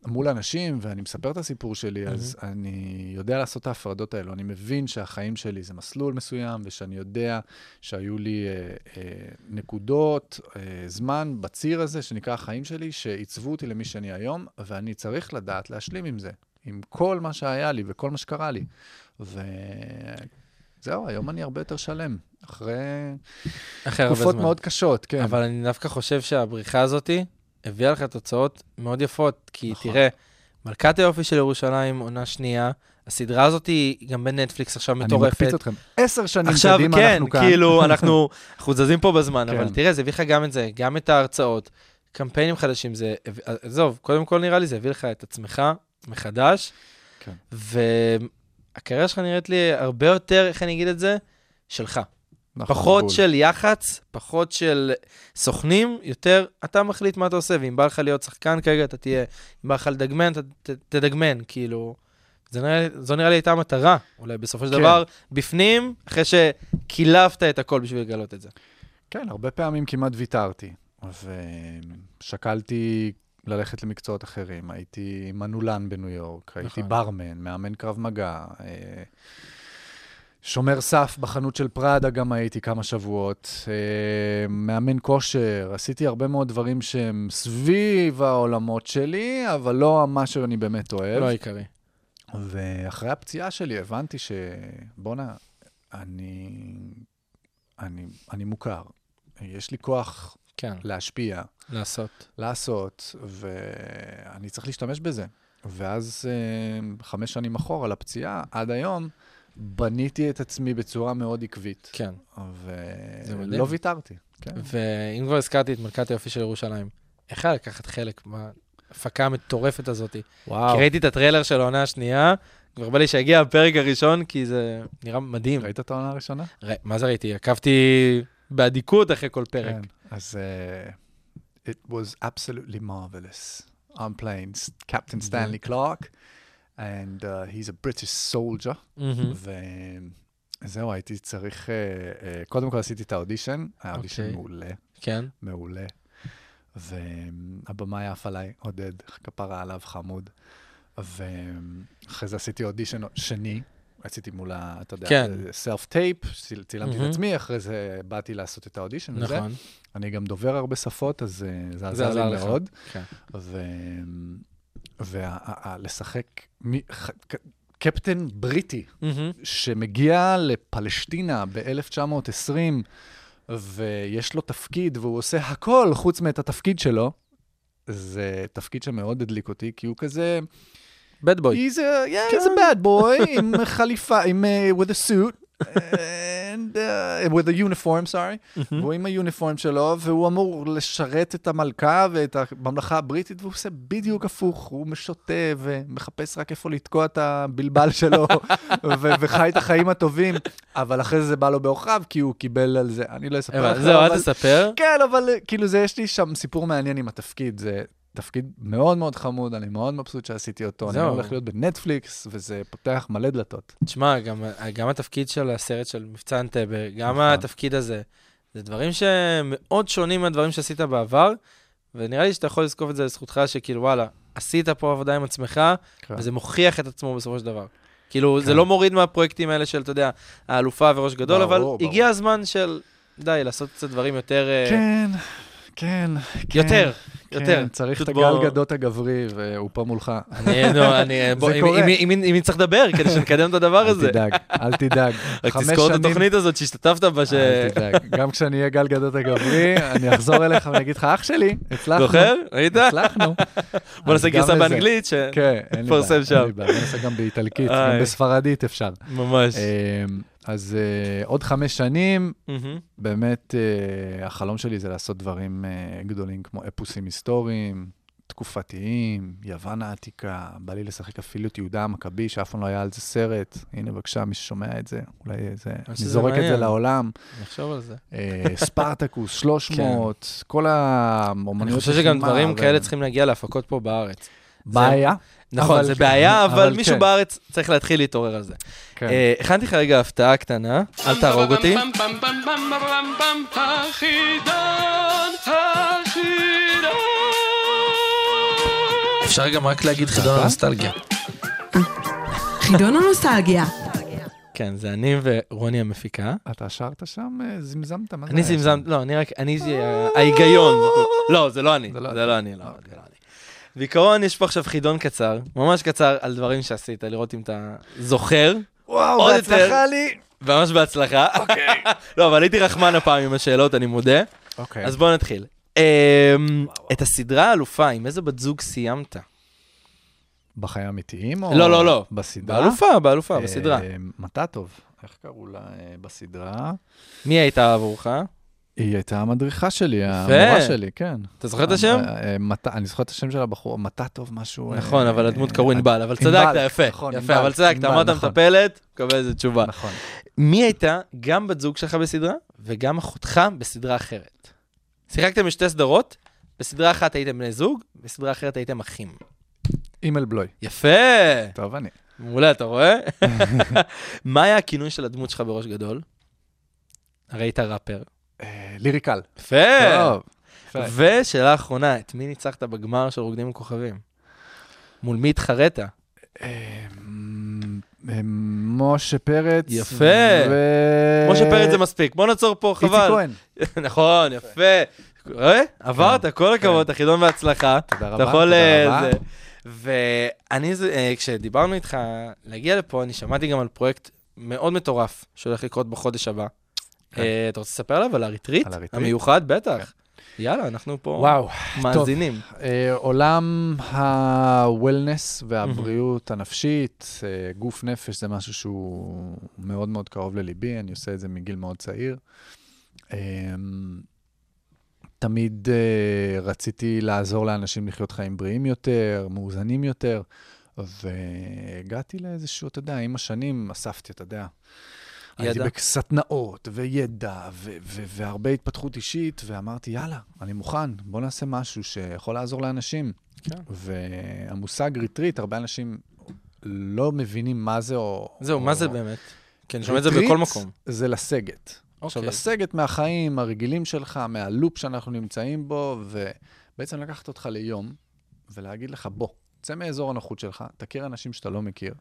מול אנשים, ואני מספר את הסיפור שלי, אז אני יודע לעשות את ההפרדות האלו. אני מבין שהחיים שלי זה מסלול מסוים, ושאני יודע שהיו לי נקודות, זמן בציר הזה, שנקרא החיים שלי, שעיצבו אותי למי שאני היום, ואני צריך לדעת להשלים עם זה, עם כל מה שהיה לי וכל מה שקרה לי. וזהו, היום אני הרבה יותר שלם, אחרי תקופות מאוד קשות. אבל אני דווקא חושב שהבריחה הזאתי, הביאה לך תוצאות מאוד יפות, כי נכון. תראה, מלכת היופי של ירושלים, עונה שנייה, הסדרה הזאת היא גם בנטפליקס עכשיו מטורפת. אני מקפיץ אתכם, עשר שנים עכשיו, קדימה כן, אנחנו כאן. עכשיו כן, כאילו אנחנו חוזזים פה בזמן, כן. אבל תראה, זה הביא לך גם את זה, גם את ההרצאות, קמפיינים חדשים, זה, עזוב, קודם כל נראה לי, זה הביא לך את עצמך מחדש, כן. והקריירה שלך נראית לי הרבה יותר, איך אני אגיד את זה, שלך. פחות בול. של יחץ, פחות של סוכנים, יותר אתה מחליט מה אתה עושה, ואם בא לך להיות שחקן כרגע, אתה תהיה, אם בא לך לדגמן, אתה ת, תדגמן, כאילו, זה נראה, זו נראה לי הייתה המטרה, אולי בסופו של כן. דבר, בפנים, אחרי שקילפת את הכל בשביל לגלות את זה. כן, הרבה פעמים כמעט ויתרתי, ושקלתי ללכת למקצועות אחרים, הייתי מנולן בניו יורק, נכון. הייתי ברמן, מאמן קרב מגע, אה... שומר סף בחנות של פראדה גם הייתי כמה שבועות, מאמן כושר, עשיתי הרבה מאוד דברים שהם סביב העולמות שלי, אבל לא מה שאני באמת אוהב. לא עיקרי. ואחרי הפציעה שלי הבנתי שבונה, אני, אני, אני מוכר. יש לי כוח כן. להשפיע. לעשות. לעשות, ואני צריך להשתמש בזה. ואז חמש שנים אחורה על הפציעה, עד היום, בניתי את עצמי בצורה מאוד עקבית. כן. ולא ויתרתי. ואם כבר הזכרתי את מלכת היופי של ירושלים, איך היה לקחת חלק מההפקה המטורפת הזאת? וואו. ראיתי את הטריילר של העונה השנייה, כבר בא לי שהגיע הפרק הראשון, כי זה נראה מדהים. ראית את העונה הראשונה? מה זה ראיתי? עקבתי באדיקות אחרי כל פרק. כן, אז... It was absolutely marvelous. I'm playing Captain Stanley Clark. and uh, he's a British soldier וזהו, הייתי צריך, קודם כל עשיתי את האודישן, האודישן מעולה, כן, מעולה, והבמה יעף עליי, עודד, כפרה עליו חמוד, ואחרי זה עשיתי אודישן שני, עשיתי מול, אתה יודע, סלף טייפ, צילמתי את עצמי, אחרי זה באתי לעשות את האודישן הזה, אני גם דובר הרבה שפות, אז זה עזר לי מאוד, ו... ולשחק קפטן בריטי שמגיע לפלשתינה ב-אלף תשע מאות עשרים ויש לו תפקיד והוא עושה הכל חוץ מאת התפקיד שלו, זה תפקיד שמאוד הדליק אותי, כי הוא כזה bad boy, he's a, yeah, he's a bad boy עם חליפה, עם, with a suit and uh, with a uniform, sorry, והוא עם היוניפורם שלו, והוא אמור לשרת את המלכה ואת הממלכה הבריטית, והוא עושה בדיוק הפוך, הוא משוטה ומחפש רק איפה לתקוע את הבלבל שלו, ו- וחי את החיים הטובים, אבל אחרי זה זה בא לו באוכב, כי הוא קיבל על זה, אני לא אספר לך. זהו, אתה תספר? כן, אבל כאילו זה, יש לי שם סיפור מעניין עם התפקיד, זה... תפקיד מאוד מאוד חמוד, אני מאוד מבסוט שעשיתי אותו, אני הולך להיות בנטפליקס, וזה פותח מלא דלתות. תשמע, גם, גם התפקיד של הסרט של מבצע אנטבה, גם התפקיד הזה, זה דברים שמאוד שונים מהדברים שעשית בעבר, ונראה לי שאתה יכול לזקוף את זה לזכותך, שכאילו וואלה, עשית פה עבודה עם עצמך, וזה מוכיח את עצמו בסופו של דבר. כאילו, זה לא מוריד מהפרויקטים האלה של, אתה יודע, האלופה וראש גדול, אבל הגיע הזמן של, די, לעשות קצת דברים יותר... כן, כן, כן. יותר. יותר. כן, צריך את הגל גדות הגברי, והוא פה מולך. אם אני צריך לדבר, כדי שנקדם את הדבר הזה. אל תדאג, אל תדאג. רק תזכור את התוכנית הזאת שהשתתפת בה. אל תדאג, גם כשאני אהיה גל גדות הגברי, אני אחזור אליך ואני אגיד לך, אח שלי, הצלחנו. זוכר? ראית? הצלחנו. בוא נעשה גרסה באנגלית, שפורסם שם. נעשה גם באיטלקית, גם בספרדית אפשר. ממש. אז uh, עוד חמש שנים, mm-hmm. באמת uh, החלום שלי זה לעשות דברים uh, גדולים כמו אפוסים היסטוריים, תקופתיים, יוון העתיקה, בא לי לשחק אפילו את יהודה המכבי, שאף פעם לא היה על זה סרט. הנה בבקשה, מי ששומע את זה, אולי זה, אני זורק את זה לעולם. נחשוב על זה. ספרטקוס, שלוש מאות, כל האומנות. אני חושב שגם דברים כאלה צריכים להגיע להפקות פה בארץ. בעיה. נכון, זה בעיה, אבל מישהו בארץ צריך להתחיל להתעורר על זה. הכנתי לך רגע הפתעה קטנה, אל תהרוג אותי. אפשר גם רק להגיד חידון הנוסטלגיה. חידון הנוסטלגיה. כן, זה אני ורוני המפיקה. אתה שרת שם, זמזמת? אני זמזמת, לא, אני רק, אני ההיגיון. לא, זה לא אני, זה לא אני, לא, זה לא אני. בעיקרון יש פה עכשיו חידון קצר, ממש קצר, על דברים שעשית, לראות אם אתה זוכר. וואו, בהצלחה לי. ממש בהצלחה. אוקיי. לא, אבל הייתי רחמן הפעם עם השאלות, אני מודה. אוקיי. אז בואו נתחיל. את הסדרה האלופה, עם איזה בת זוג סיימת? בחיי אמיתיים או... לא, לא, לא. בסדרה? באלופה, באלופה, בסדרה. מתה טוב. איך קראו לה בסדרה? מי הייתה עבורך? היא הייתה המדריכה שלי, המורה שלי, כן. אתה זוכר את השם? אני זוכר את השם של הבחור, מתה טוב משהו. נכון, אבל הדמות קראו אינבל, אבל צדקת, יפה. יפה, אבל צדקת, אמרת המטפלת, מקבל איזו תשובה. נכון. מי הייתה גם בת זוג שלך בסדרה, וגם אחותך בסדרה אחרת? שיחקתם בשתי סדרות, בסדרה אחת הייתם בני זוג, בסדרה אחרת הייתם אחים. אימל בלוי. יפה. טוב, אני. מעולה, אתה רואה? מה היה הכינוי של הדמות שלך בראש גדול? הרי היית ראפר. ליריקל. יפה. ושאלה האחרונה, את מי ניצחת בגמר של רוקדים וכוכבים? מול מי התחרית? משה פרץ. יפה. משה פרץ זה מספיק. בוא נעצור פה, חבל. איציק כהן. נכון, יפה. עברת, כל הכבוד, החידון והצלחה. תודה רבה, תודה רבה. ואני, כשדיברנו איתך להגיע לפה, אני שמעתי גם על פרויקט מאוד מטורף שהולך לקרות בחודש הבא. אתה רוצה לספר עליו על הריטריט? המיוחד, בטח. יאללה, אנחנו פה מאזינים. עולם הוולנס והבריאות הנפשית, גוף נפש, זה משהו שהוא מאוד מאוד קרוב לליבי, אני עושה את זה מגיל מאוד צעיר. תמיד רציתי לעזור לאנשים לחיות חיים בריאים יותר, מאוזנים יותר, והגעתי לאיזשהו, אתה יודע, עם השנים אספתי, אתה יודע, הייתי בסדנאות וידע והרבה התפתחות אישית, ואמרתי, יאללה, אני מוכן, בוא נעשה משהו שיכול לעזור לאנשים. והמושג ריטריט, הרבה אנשים לא מבינים מה זה או... זהו, מה זה באמת? כן, שומע את זה בכל מקום. זה לסגת. עכשיו, לסגת מהחיים הרגילים שלך, מהלופ שאנחנו נמצאים בו, ובעצם לקחת אותך ליום ולהגיד לך, בוא, צא מאזור הנוחות שלך, תכיר אנשים שאתה לא מכיר,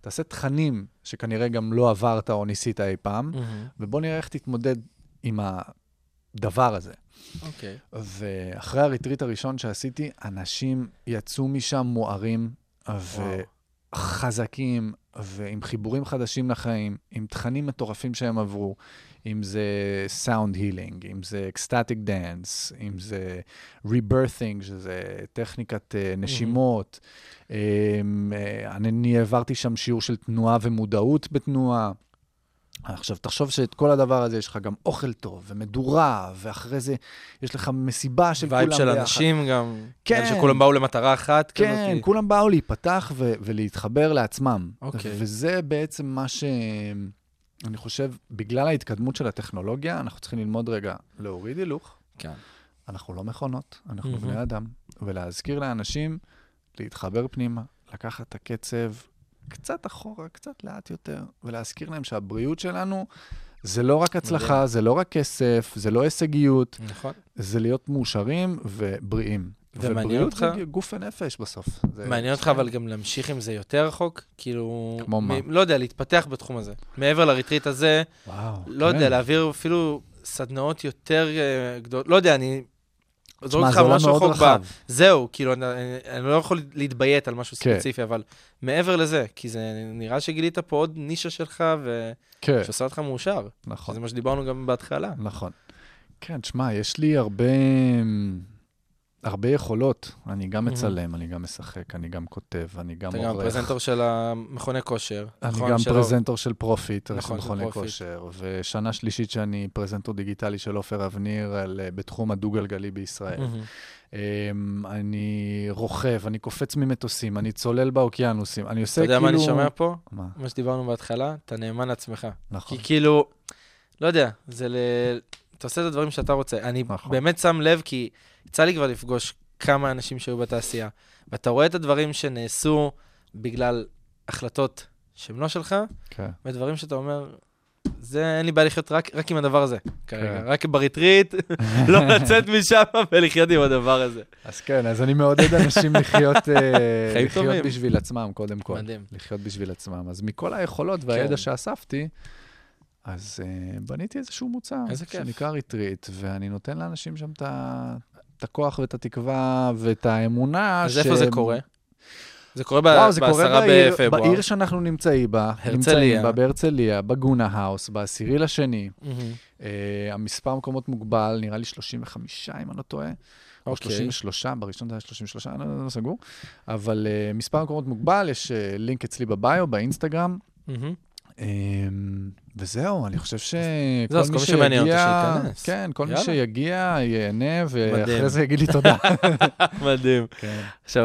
תעשה תכנים שכנראה גם לא עברת או ניסית אי פעם, ובוא נראה איך תתמודד עם הדבר הזה. אוקיי. ואחרי הריטריט הראשון שעשיתי, אנשים יצאו משם מוארים וחזקים, ועם חיבורים חדשים לחיים, עם תכנים מטורפים שהם עברו, אם זה סאונד הילינג, אם זה אקסטטיק דאנס, אם זה ריברת'ינג, שזה טכניקת נשימות. אני העברתי שם שיעור של תנועה ומודעות בתנועה. עכשיו, תחשוב שאת כל הדבר הזה יש לך גם אוכל טוב ומדורה, ואחרי זה יש לך מסיבה של כולם ביחד. וייב של אנשים גם, שכולם באו למטרה אחת. כן, כולם באו להיפתח ולהתחבר לעצמם. וזה בעצם מה ש... אני חושב, בגלל ההתקדמות של הטכנולוגיה, אנחנו צריכים ללמוד רגע להוריד הילוך. כן. אנחנו לא מכונות, אנחנו בני אדם. ולהזכיר לאנשים, להתחבר פנימה, לקחת את הקצב קצת אחורה, קצת לאט יותר, ולהזכיר להם שהבריאות שלנו, זה לא רק הצלחה, זה לא רק כסף, זה לא הישגיות, נכון. זה להיות מאושרים ובריאים. ומעניין אותך... גוף ונפש בסוף. מעניין אותך, אבל גם להמשיך עם זה יותר רחוק, כאילו... כמו מה? לא יודע, להתפתח בתחום הזה. מעבר לריטריט הזה, לא יודע, להעביר אפילו סדנאות יותר גדולות, לא יודע, אני... זורק לך ממש רחוק בה. זהו, כאילו, אני, אני לא יכול להתביית על משהו כן. ספציפי, אבל מעבר לזה, כי זה נראה שגילית פה עוד נישה שלך, ו... כן. שעשה אותך מאושר. נכון. זה מה שדיברנו גם בהתחלה. נכון. כן, תשמע, יש לי הרבה... הרבה יכולות, אני גם מצלם, אני גם משחק, אני גם כותב, אני גם עורך. אתה גם פרזנטור של המכוני כושר. אני גם פרזנטור של פרופיט, מכוני כושר. ושנה שלישית שאני פרזנטור דיגיטלי של אופר אבניר בתחום הדו-גלגלי בישראל. אני רוכב, אני קופץ ממטוסים, אני צולל באוקיינוסים, אני עושה כאילו... אתה יודע מה אני שומע פה? מה? מה שדיברנו בהתחלה, אתה נאמן עצמך. נכון. כי כאילו, לא יודע, זה ל... אתה עושה את הדברים שאתה רוצה. אני באמת שם לב, כי יצא לי כבר לפגוש כמה אנשים שהיו בתעשייה, ואתה רואה את הדברים שנעשו בגלל החלטות שהם לא שלך, ודברים שאתה אומר, זה אין לי בעיה לחיות רק עם הדבר הזה. כרגע, רק בריטריט, לא לצאת משם ולחיות עם הדבר הזה. אז כן, אז אני מעודד אנשים לחיות בשביל עצמם, קודם כל. לחיות בשביל עצמם. אז מכל היכולות והידע שאספתי, אז uh, בניתי איזשהו מוצר, שנקרא ריטריט, ואני נותן לאנשים שם את הכוח ואת התקווה ואת האמונה. אז ש... איפה זה קורה? זה קורה וואו, ב- בעשרה בפברואר. בעיר שאנחנו נמצאים בה, נמצאים בה, בהרצליה, בגונה האוס, בעשירי לשני. Mm-hmm. Uh, המספר מקומות מוגבל, נראה לי שלושים וחמש, אם אני לא טועה. או שלושים ושלוש, בראשון זה היה שלושים ושלוש, אני לא סגור. אבל uh, מספר מקומות מוגבל, יש uh, לינק אצלי בביו, באינסטגרם. Mm-hmm. וזהו, אני חושב שכל מי שיגיע, כן, כל מי שיגיע, ייהנה, ואחרי זה יגיד לי תודה. מדהים. עכשיו,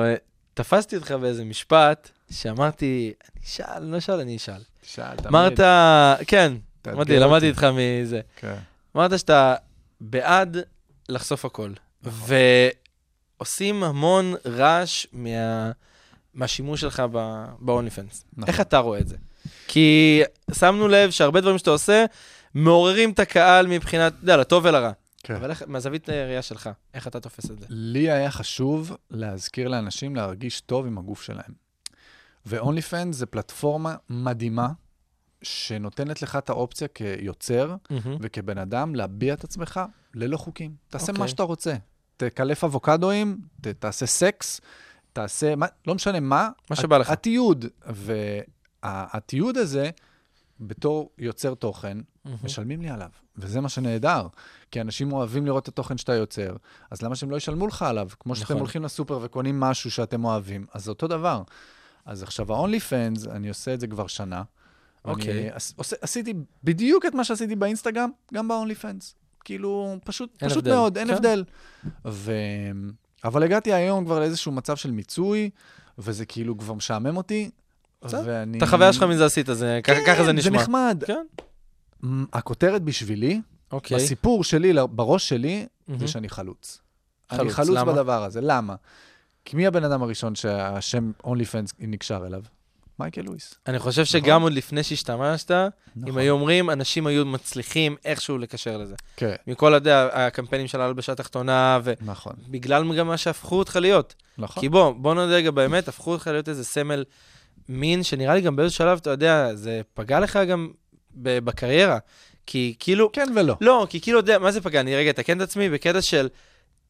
תפסתי אותך באיזה משפט, שאמרתי, אני שאל, לא שאל, אני אשאל. שאל, תמיד. אמרת, כן, למדתי איתך מזה. אמרת שאתה בעד לחשוף הכל, ועושים המון רעש מהשימוש שלך ב-OnlyFans. איך אתה רואה את זה? כי שמנו לב שהרבה דברים שאתה עושה, מעוררים את הקהל מבחינת, אתה יודע, לטוב ולרע. כן. אבל איך, מהזווית הראייה שלך, איך אתה תופס את זה? לי היה חשוב להזכיר לאנשים להרגיש טוב עם הגוף שלהם. ו-OnlyFans זה פלטפורמה מדהימה, שנותנת לך את האופציה כיוצר, mm-hmm. וכבן אדם להביע את עצמך ללא חוקים. תעשה okay. מה שאתה רוצה. תקלף אבוקדואים, ת, תעשה סקס, תעשה, מה, לא משנה מה. מה שבא לך. התיעוד, ו... התיעוד הזה, בתור יוצר תוכן, משלמים לי עליו. וזה מה שנהדר. כי אנשים אוהבים לראות את התוכן שאתה יוצר. אז למה שהם לא ישלמו לך עליו? כמו שאתם הולכים לסופר וקונים משהו שאתם אוהבים. אז זה אותו דבר. אז עכשיו, ה-OnlyFans, אני עושה את זה כבר שנה. אוקיי. עשיתי בדיוק את מה שעשיתי באינסטגרם, גם ב-OnlyFans. כאילו, פשוט מאוד, אין הבדל. אבל הגעתי היום כבר לאיזשהו מצב של מיצוי, וזה כאילו כבר משעמם אותי. את החוויה שלך מזה עשית, ככה זה נשמע. זה נחמד. הכותרת בשבילי, בסיפור שלי, בראש שלי, זה שאני חלוץ. אני חלוץ בדבר הזה. למה? כי מי הבן אדם הראשון שהשם OnlyFans נקשר אליו? מייקל לואיס. אני חושב שגם עוד לפני שהשתמשת, אם היו אומרים, אנשים היו מצליחים איכשהו לקשר לזה. מכל הקמפיינים של ההלבשה התחתונה, ובגלל גם מה שהפכו אותך להיות. כי בוא, בוא נדע גם באמת, הפכו אותך להיות איזה סמל מין שנראה לי גם באיזה שלב, אתה יודע, זה פגע לך גם בקריירה, כי כאילו... כן ולא. לא, כי כאילו, יודע, מה זה פגע? אני רגע אתקן את עצמי בקטע של,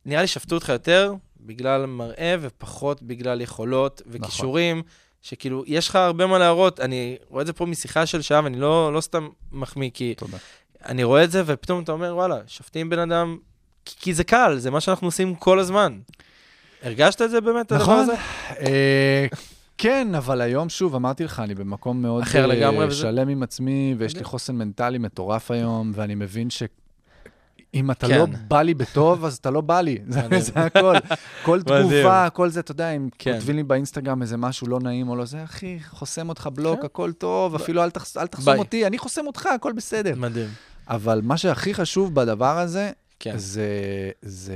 נראה לי שפטו אותך יותר בגלל מראה ופחות בגלל יכולות וכישורים, נכון. שכאילו, יש לך הרבה מה להראות, אני רואה את זה פה משיחה של שעה, ואני לא, לא סתם מחמיא, כי תודה. אני רואה את זה, ופתאום אתה אומר, וואלה, שופטים בן אדם, כי, כי זה קל, זה מה שאנחנו עושים כל הזמן. הרגשת את זה באמת, נכון? הדבר הזה? נכון. כן, אבל היום, שוב, אמרתי לך, אני במקום מאוד שלם עם עצמי, ויש לי חוסן מנטלי מטורף היום, ואני מבין שאם אתה לא בא לי בטוב, אז אתה לא בא לי. זה הכל. כל תגובה, כל זה, אתה יודע, אם כותבים לי באינסטגרם איזה משהו לא נעים או לא, זה הכי חוסם אותך בלוק, הכל טוב, אפילו אל תחסום אותי, אני חוסם אותך, הכל בסדר. מדהים. אבל מה שהכי חשוב בדבר הזה, זה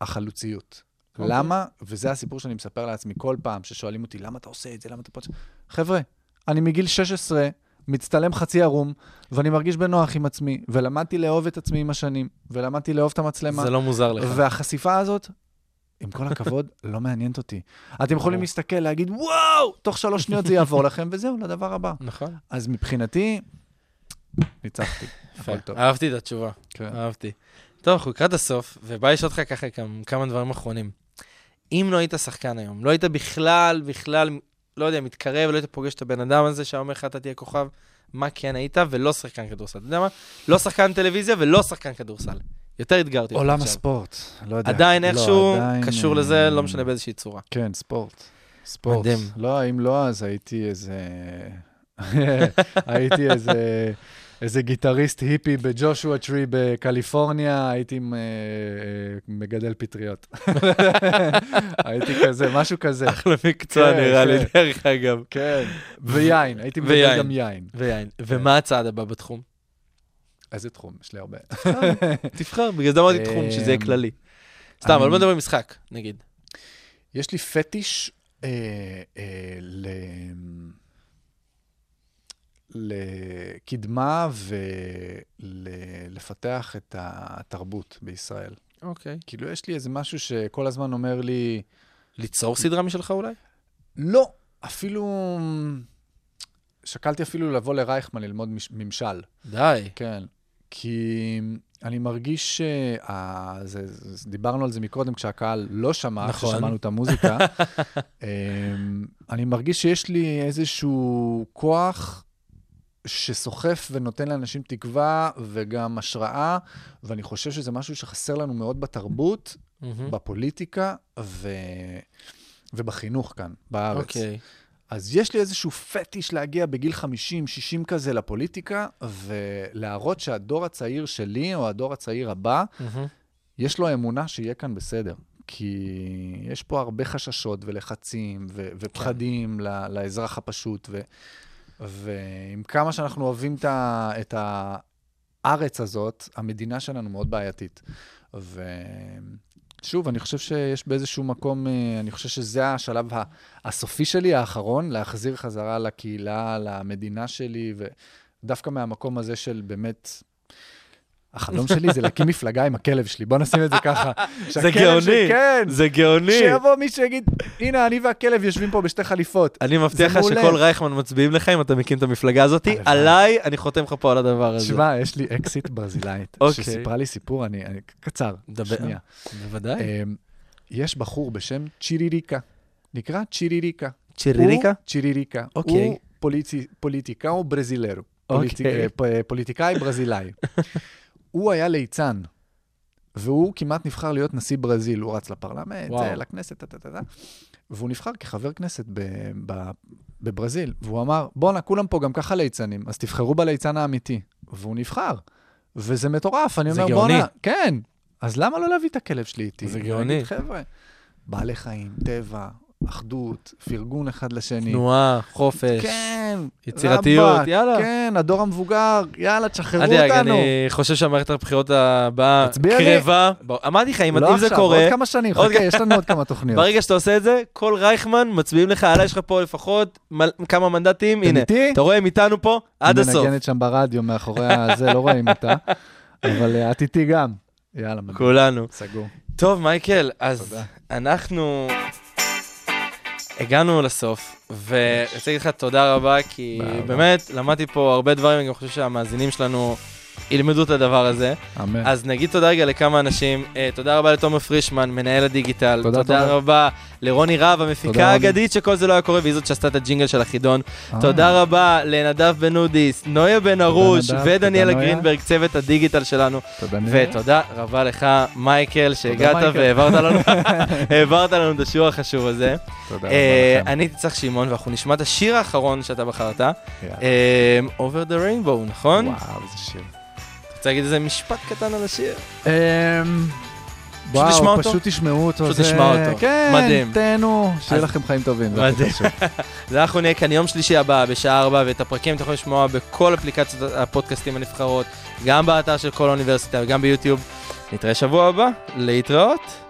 החלוציות. למה? וזה הסיפור שאני מספר לעצמי כל פעם, ששואלים אותי, למה אתה עושה את זה? למה אתה פרוצה? חבר'ה, אני מגיל שש עשרה, מצטלם חצי ערום, ואני מרגיש בנוח עם עצמי, ולמדתי לאהוב את עצמי עם השנים, ולמדתי לאהוב את המצלמה. זה לא מוזר לך. והחשיפה הזאת, עם כל הכבוד, לא מעניינת אותי. אתם יכולים להסתכל, להגיד, וואו, תוך שלוש שניות זה יעבור לכם, וזהו, לדבר הבא. נכון. אז מבחינתי, ניצחתי. אהבתי את התשובה. אהבתי. טוב, אנחנו לקראת הסוף, ובא לשאול אותך ככה כמה דברים אחרונים. אם לא היית שחקן היום, לא היית בכלל, בכלל, לא יודע, מתקרב, לא היית פוגש את הבן אדם הזה, שאומר לך, אתה תהיה כוכב, מה כן היית, ולא שחקן כדורסל. אתה יודע מה? לא שחקן טלוויזיה ולא שחקן כדורסל. יותר אתגרתי. עולם הספורט, לא יודע. עדיין איכשהו, קשור לזה, לא משנה באיזושהי צורה. כן, ספורט. ספורט. לא, אם לא, אז הייתי איזה... הייתי איזה... איזה גיטריסט היפי בג'ושוע טרי בקליפורניה, הייתי מגדל פטריות. הייתי כזה, משהו כזה. אחלה מקצוע נראה לי, דרך אגב. כן, ויין, הייתי מגדל גם יין. ויין. ומה הצעד הבא בתחום? איזה תחום? יש לי הרבה. תבחר, בגלל זה אמרתי תחום, שזה יהיה כללי. סתם, אבל מה דבר משחק, נגיד? יש לי פטיש ל... לקדמה ולפתח את התרבות בישראל. אוקיי. כאילו יש לי איזה משהו שכל הזמן אומר לי... ליצור סדרה משלך אולי? לא, אפילו... שקלתי אפילו לבוא לרייכמן ללמוד ממשל. די. כן, כי אני מרגיש ש... דיברנו על זה מקודם כשהקהל לא שמע, כששמענו את המוזיקה. אני מרגיש שיש לי איזשהו כוח... שסוחף ונותן לאנשים תקווה וגם השראה, ואני חושב שזה משהו שחסר לנו מאוד בתרבות, mm-hmm. בפוליטיקה ו... ובחינוך כאן, בארץ. Okay. אז יש לי איזשהו פטיש להגיע בגיל חמישים שישים כזה לפוליטיקה, ולהראות שהדור הצעיר שלי או הדור הצעיר הבא, mm-hmm. יש לו אמונה שיהיה כאן בסדר. כי יש פה הרבה חששות ולחצים ו... ופחדים okay. ל... לאזרח הפשוט ו... ועם כמה שאנחנו אוהבים את הארץ הזאת, המדינה שלנו מאוד בעייתית. ושוב, אני חושב שיש באיזשהו מקום, אני חושב שזה השלב הסופי שלי, האחרון, להחזיר חזרה לקהילה, למדינה שלי, ודווקא מהמקום הזה של באמת... החלום שלי זה להקים מפלגה עם הכלב שלי, בוא נשים את זה ככה. זה גאוני, זה גאוני. שיבוא מישהו יגיד, הנה, אני והכלב יושבים פה בשתי חליפות. אני מבטיח לך שכל רייכמן מצביעים לך, אם אתה מקים את המפלגה הזאת, עליי אני חותם לך פה על הדבר הזה. שמה, יש לי אקסיט ברזילאית, שסיפרה לי סיפור, אני קצר, שנייה. בוודאי. יש בחור בשם צ'יריקה, נקרא צ'יריקה. צ'יריקה? צ'יריקה. הוא פוליטיקאי ברזילאי, פוליטיקאי ברזילאי. הוא היה ליצן, והוא כמעט נבחר להיות נשיא ברזיל, הוא רץ לפרלמנט, לכנסת, תתתת, והוא נבחר כחבר כנסת בברזיל, והוא אמר, בואנה, כולם פה גם ככה ליצנים, אז תבחרו בליצן האמיתי, והוא נבחר, וזה מטורף, אני אומר, בואנה, כן, אז למה לא להביא את הכלב שלי איתי? זה גאוני. חבר'ה, בעלי חיים, טבע, אחדות, פרגון אחד לשני. תנועה, חופש. כן. יצירתיות, רבה, יאללה. כן, הדור המבוגר, יאללה, תשחררו אותנו. עדיין, אני חושב שהמערכת הבחירות הבאה קרבה. אמרתי לך, אם זה קורה... עוד כמה שנים, חכה, יש לנו עוד כמה תוכניות. ברגע שאתה עושה את זה, כל רייכמן מצביעים לך, עלה יש לך פה לפחות כמה מנדטים, הנה, אתה רואה הם איתנו פה עד הסוף. מנגנת שם ברדיו מאחורי הזה, לא רואים אותה, אבל את איתי גם. יאללה, כולנו. סגור. טוב, מייקל, אז אנחנו הגענו לסוף, ואני רוצה להגיד לך תודה רבה, כי באמת למדתי פה הרבה דברים, אני גם חושב שהמאזינים שלנו ילמדו את הדבר הזה. אמן. אז נגיד תודה רגע לכמה אנשים, תודה רבה לתומר פרישמן, מנהל הדיגיטל, תודה רבה לרוני רב, המפיקה האגדית שכל זה לא היה קורה, והיא זאת שעשתה את הג'ינגל של החידון, תודה רבה לנדב בן אודיס, נויה בן ארוש ודניאלה גרינברג, צוות הדיגיטל שלנו, ותודה רבה לך מייקל שהגעת והעברת לנו את השיעור החשוב הזה. אני צח שמעון, ואנחנו נשמע את השיר האחרון שאתה בחרת, Over the Rainbow, נכון? וואו, איזה שיר. אתה אגיד איזה משפט קטן על השיר. וואו, פשוט תשמעו אותו. פשוט תשמעו אותו. כן, תהנו, שיהיה לכם חיים טובים. מדהים. אז אנחנו נהיה כאן יום שלישי הבא בשעה ארבע, ואת הפרקים אתם יכולים לשמוע בכל אפליקציות הפודקאסטים הנבחרות, גם באתר של כל האוניברסיטה וגם ביוטיוב. נתראה שבוע הבא, להתראות.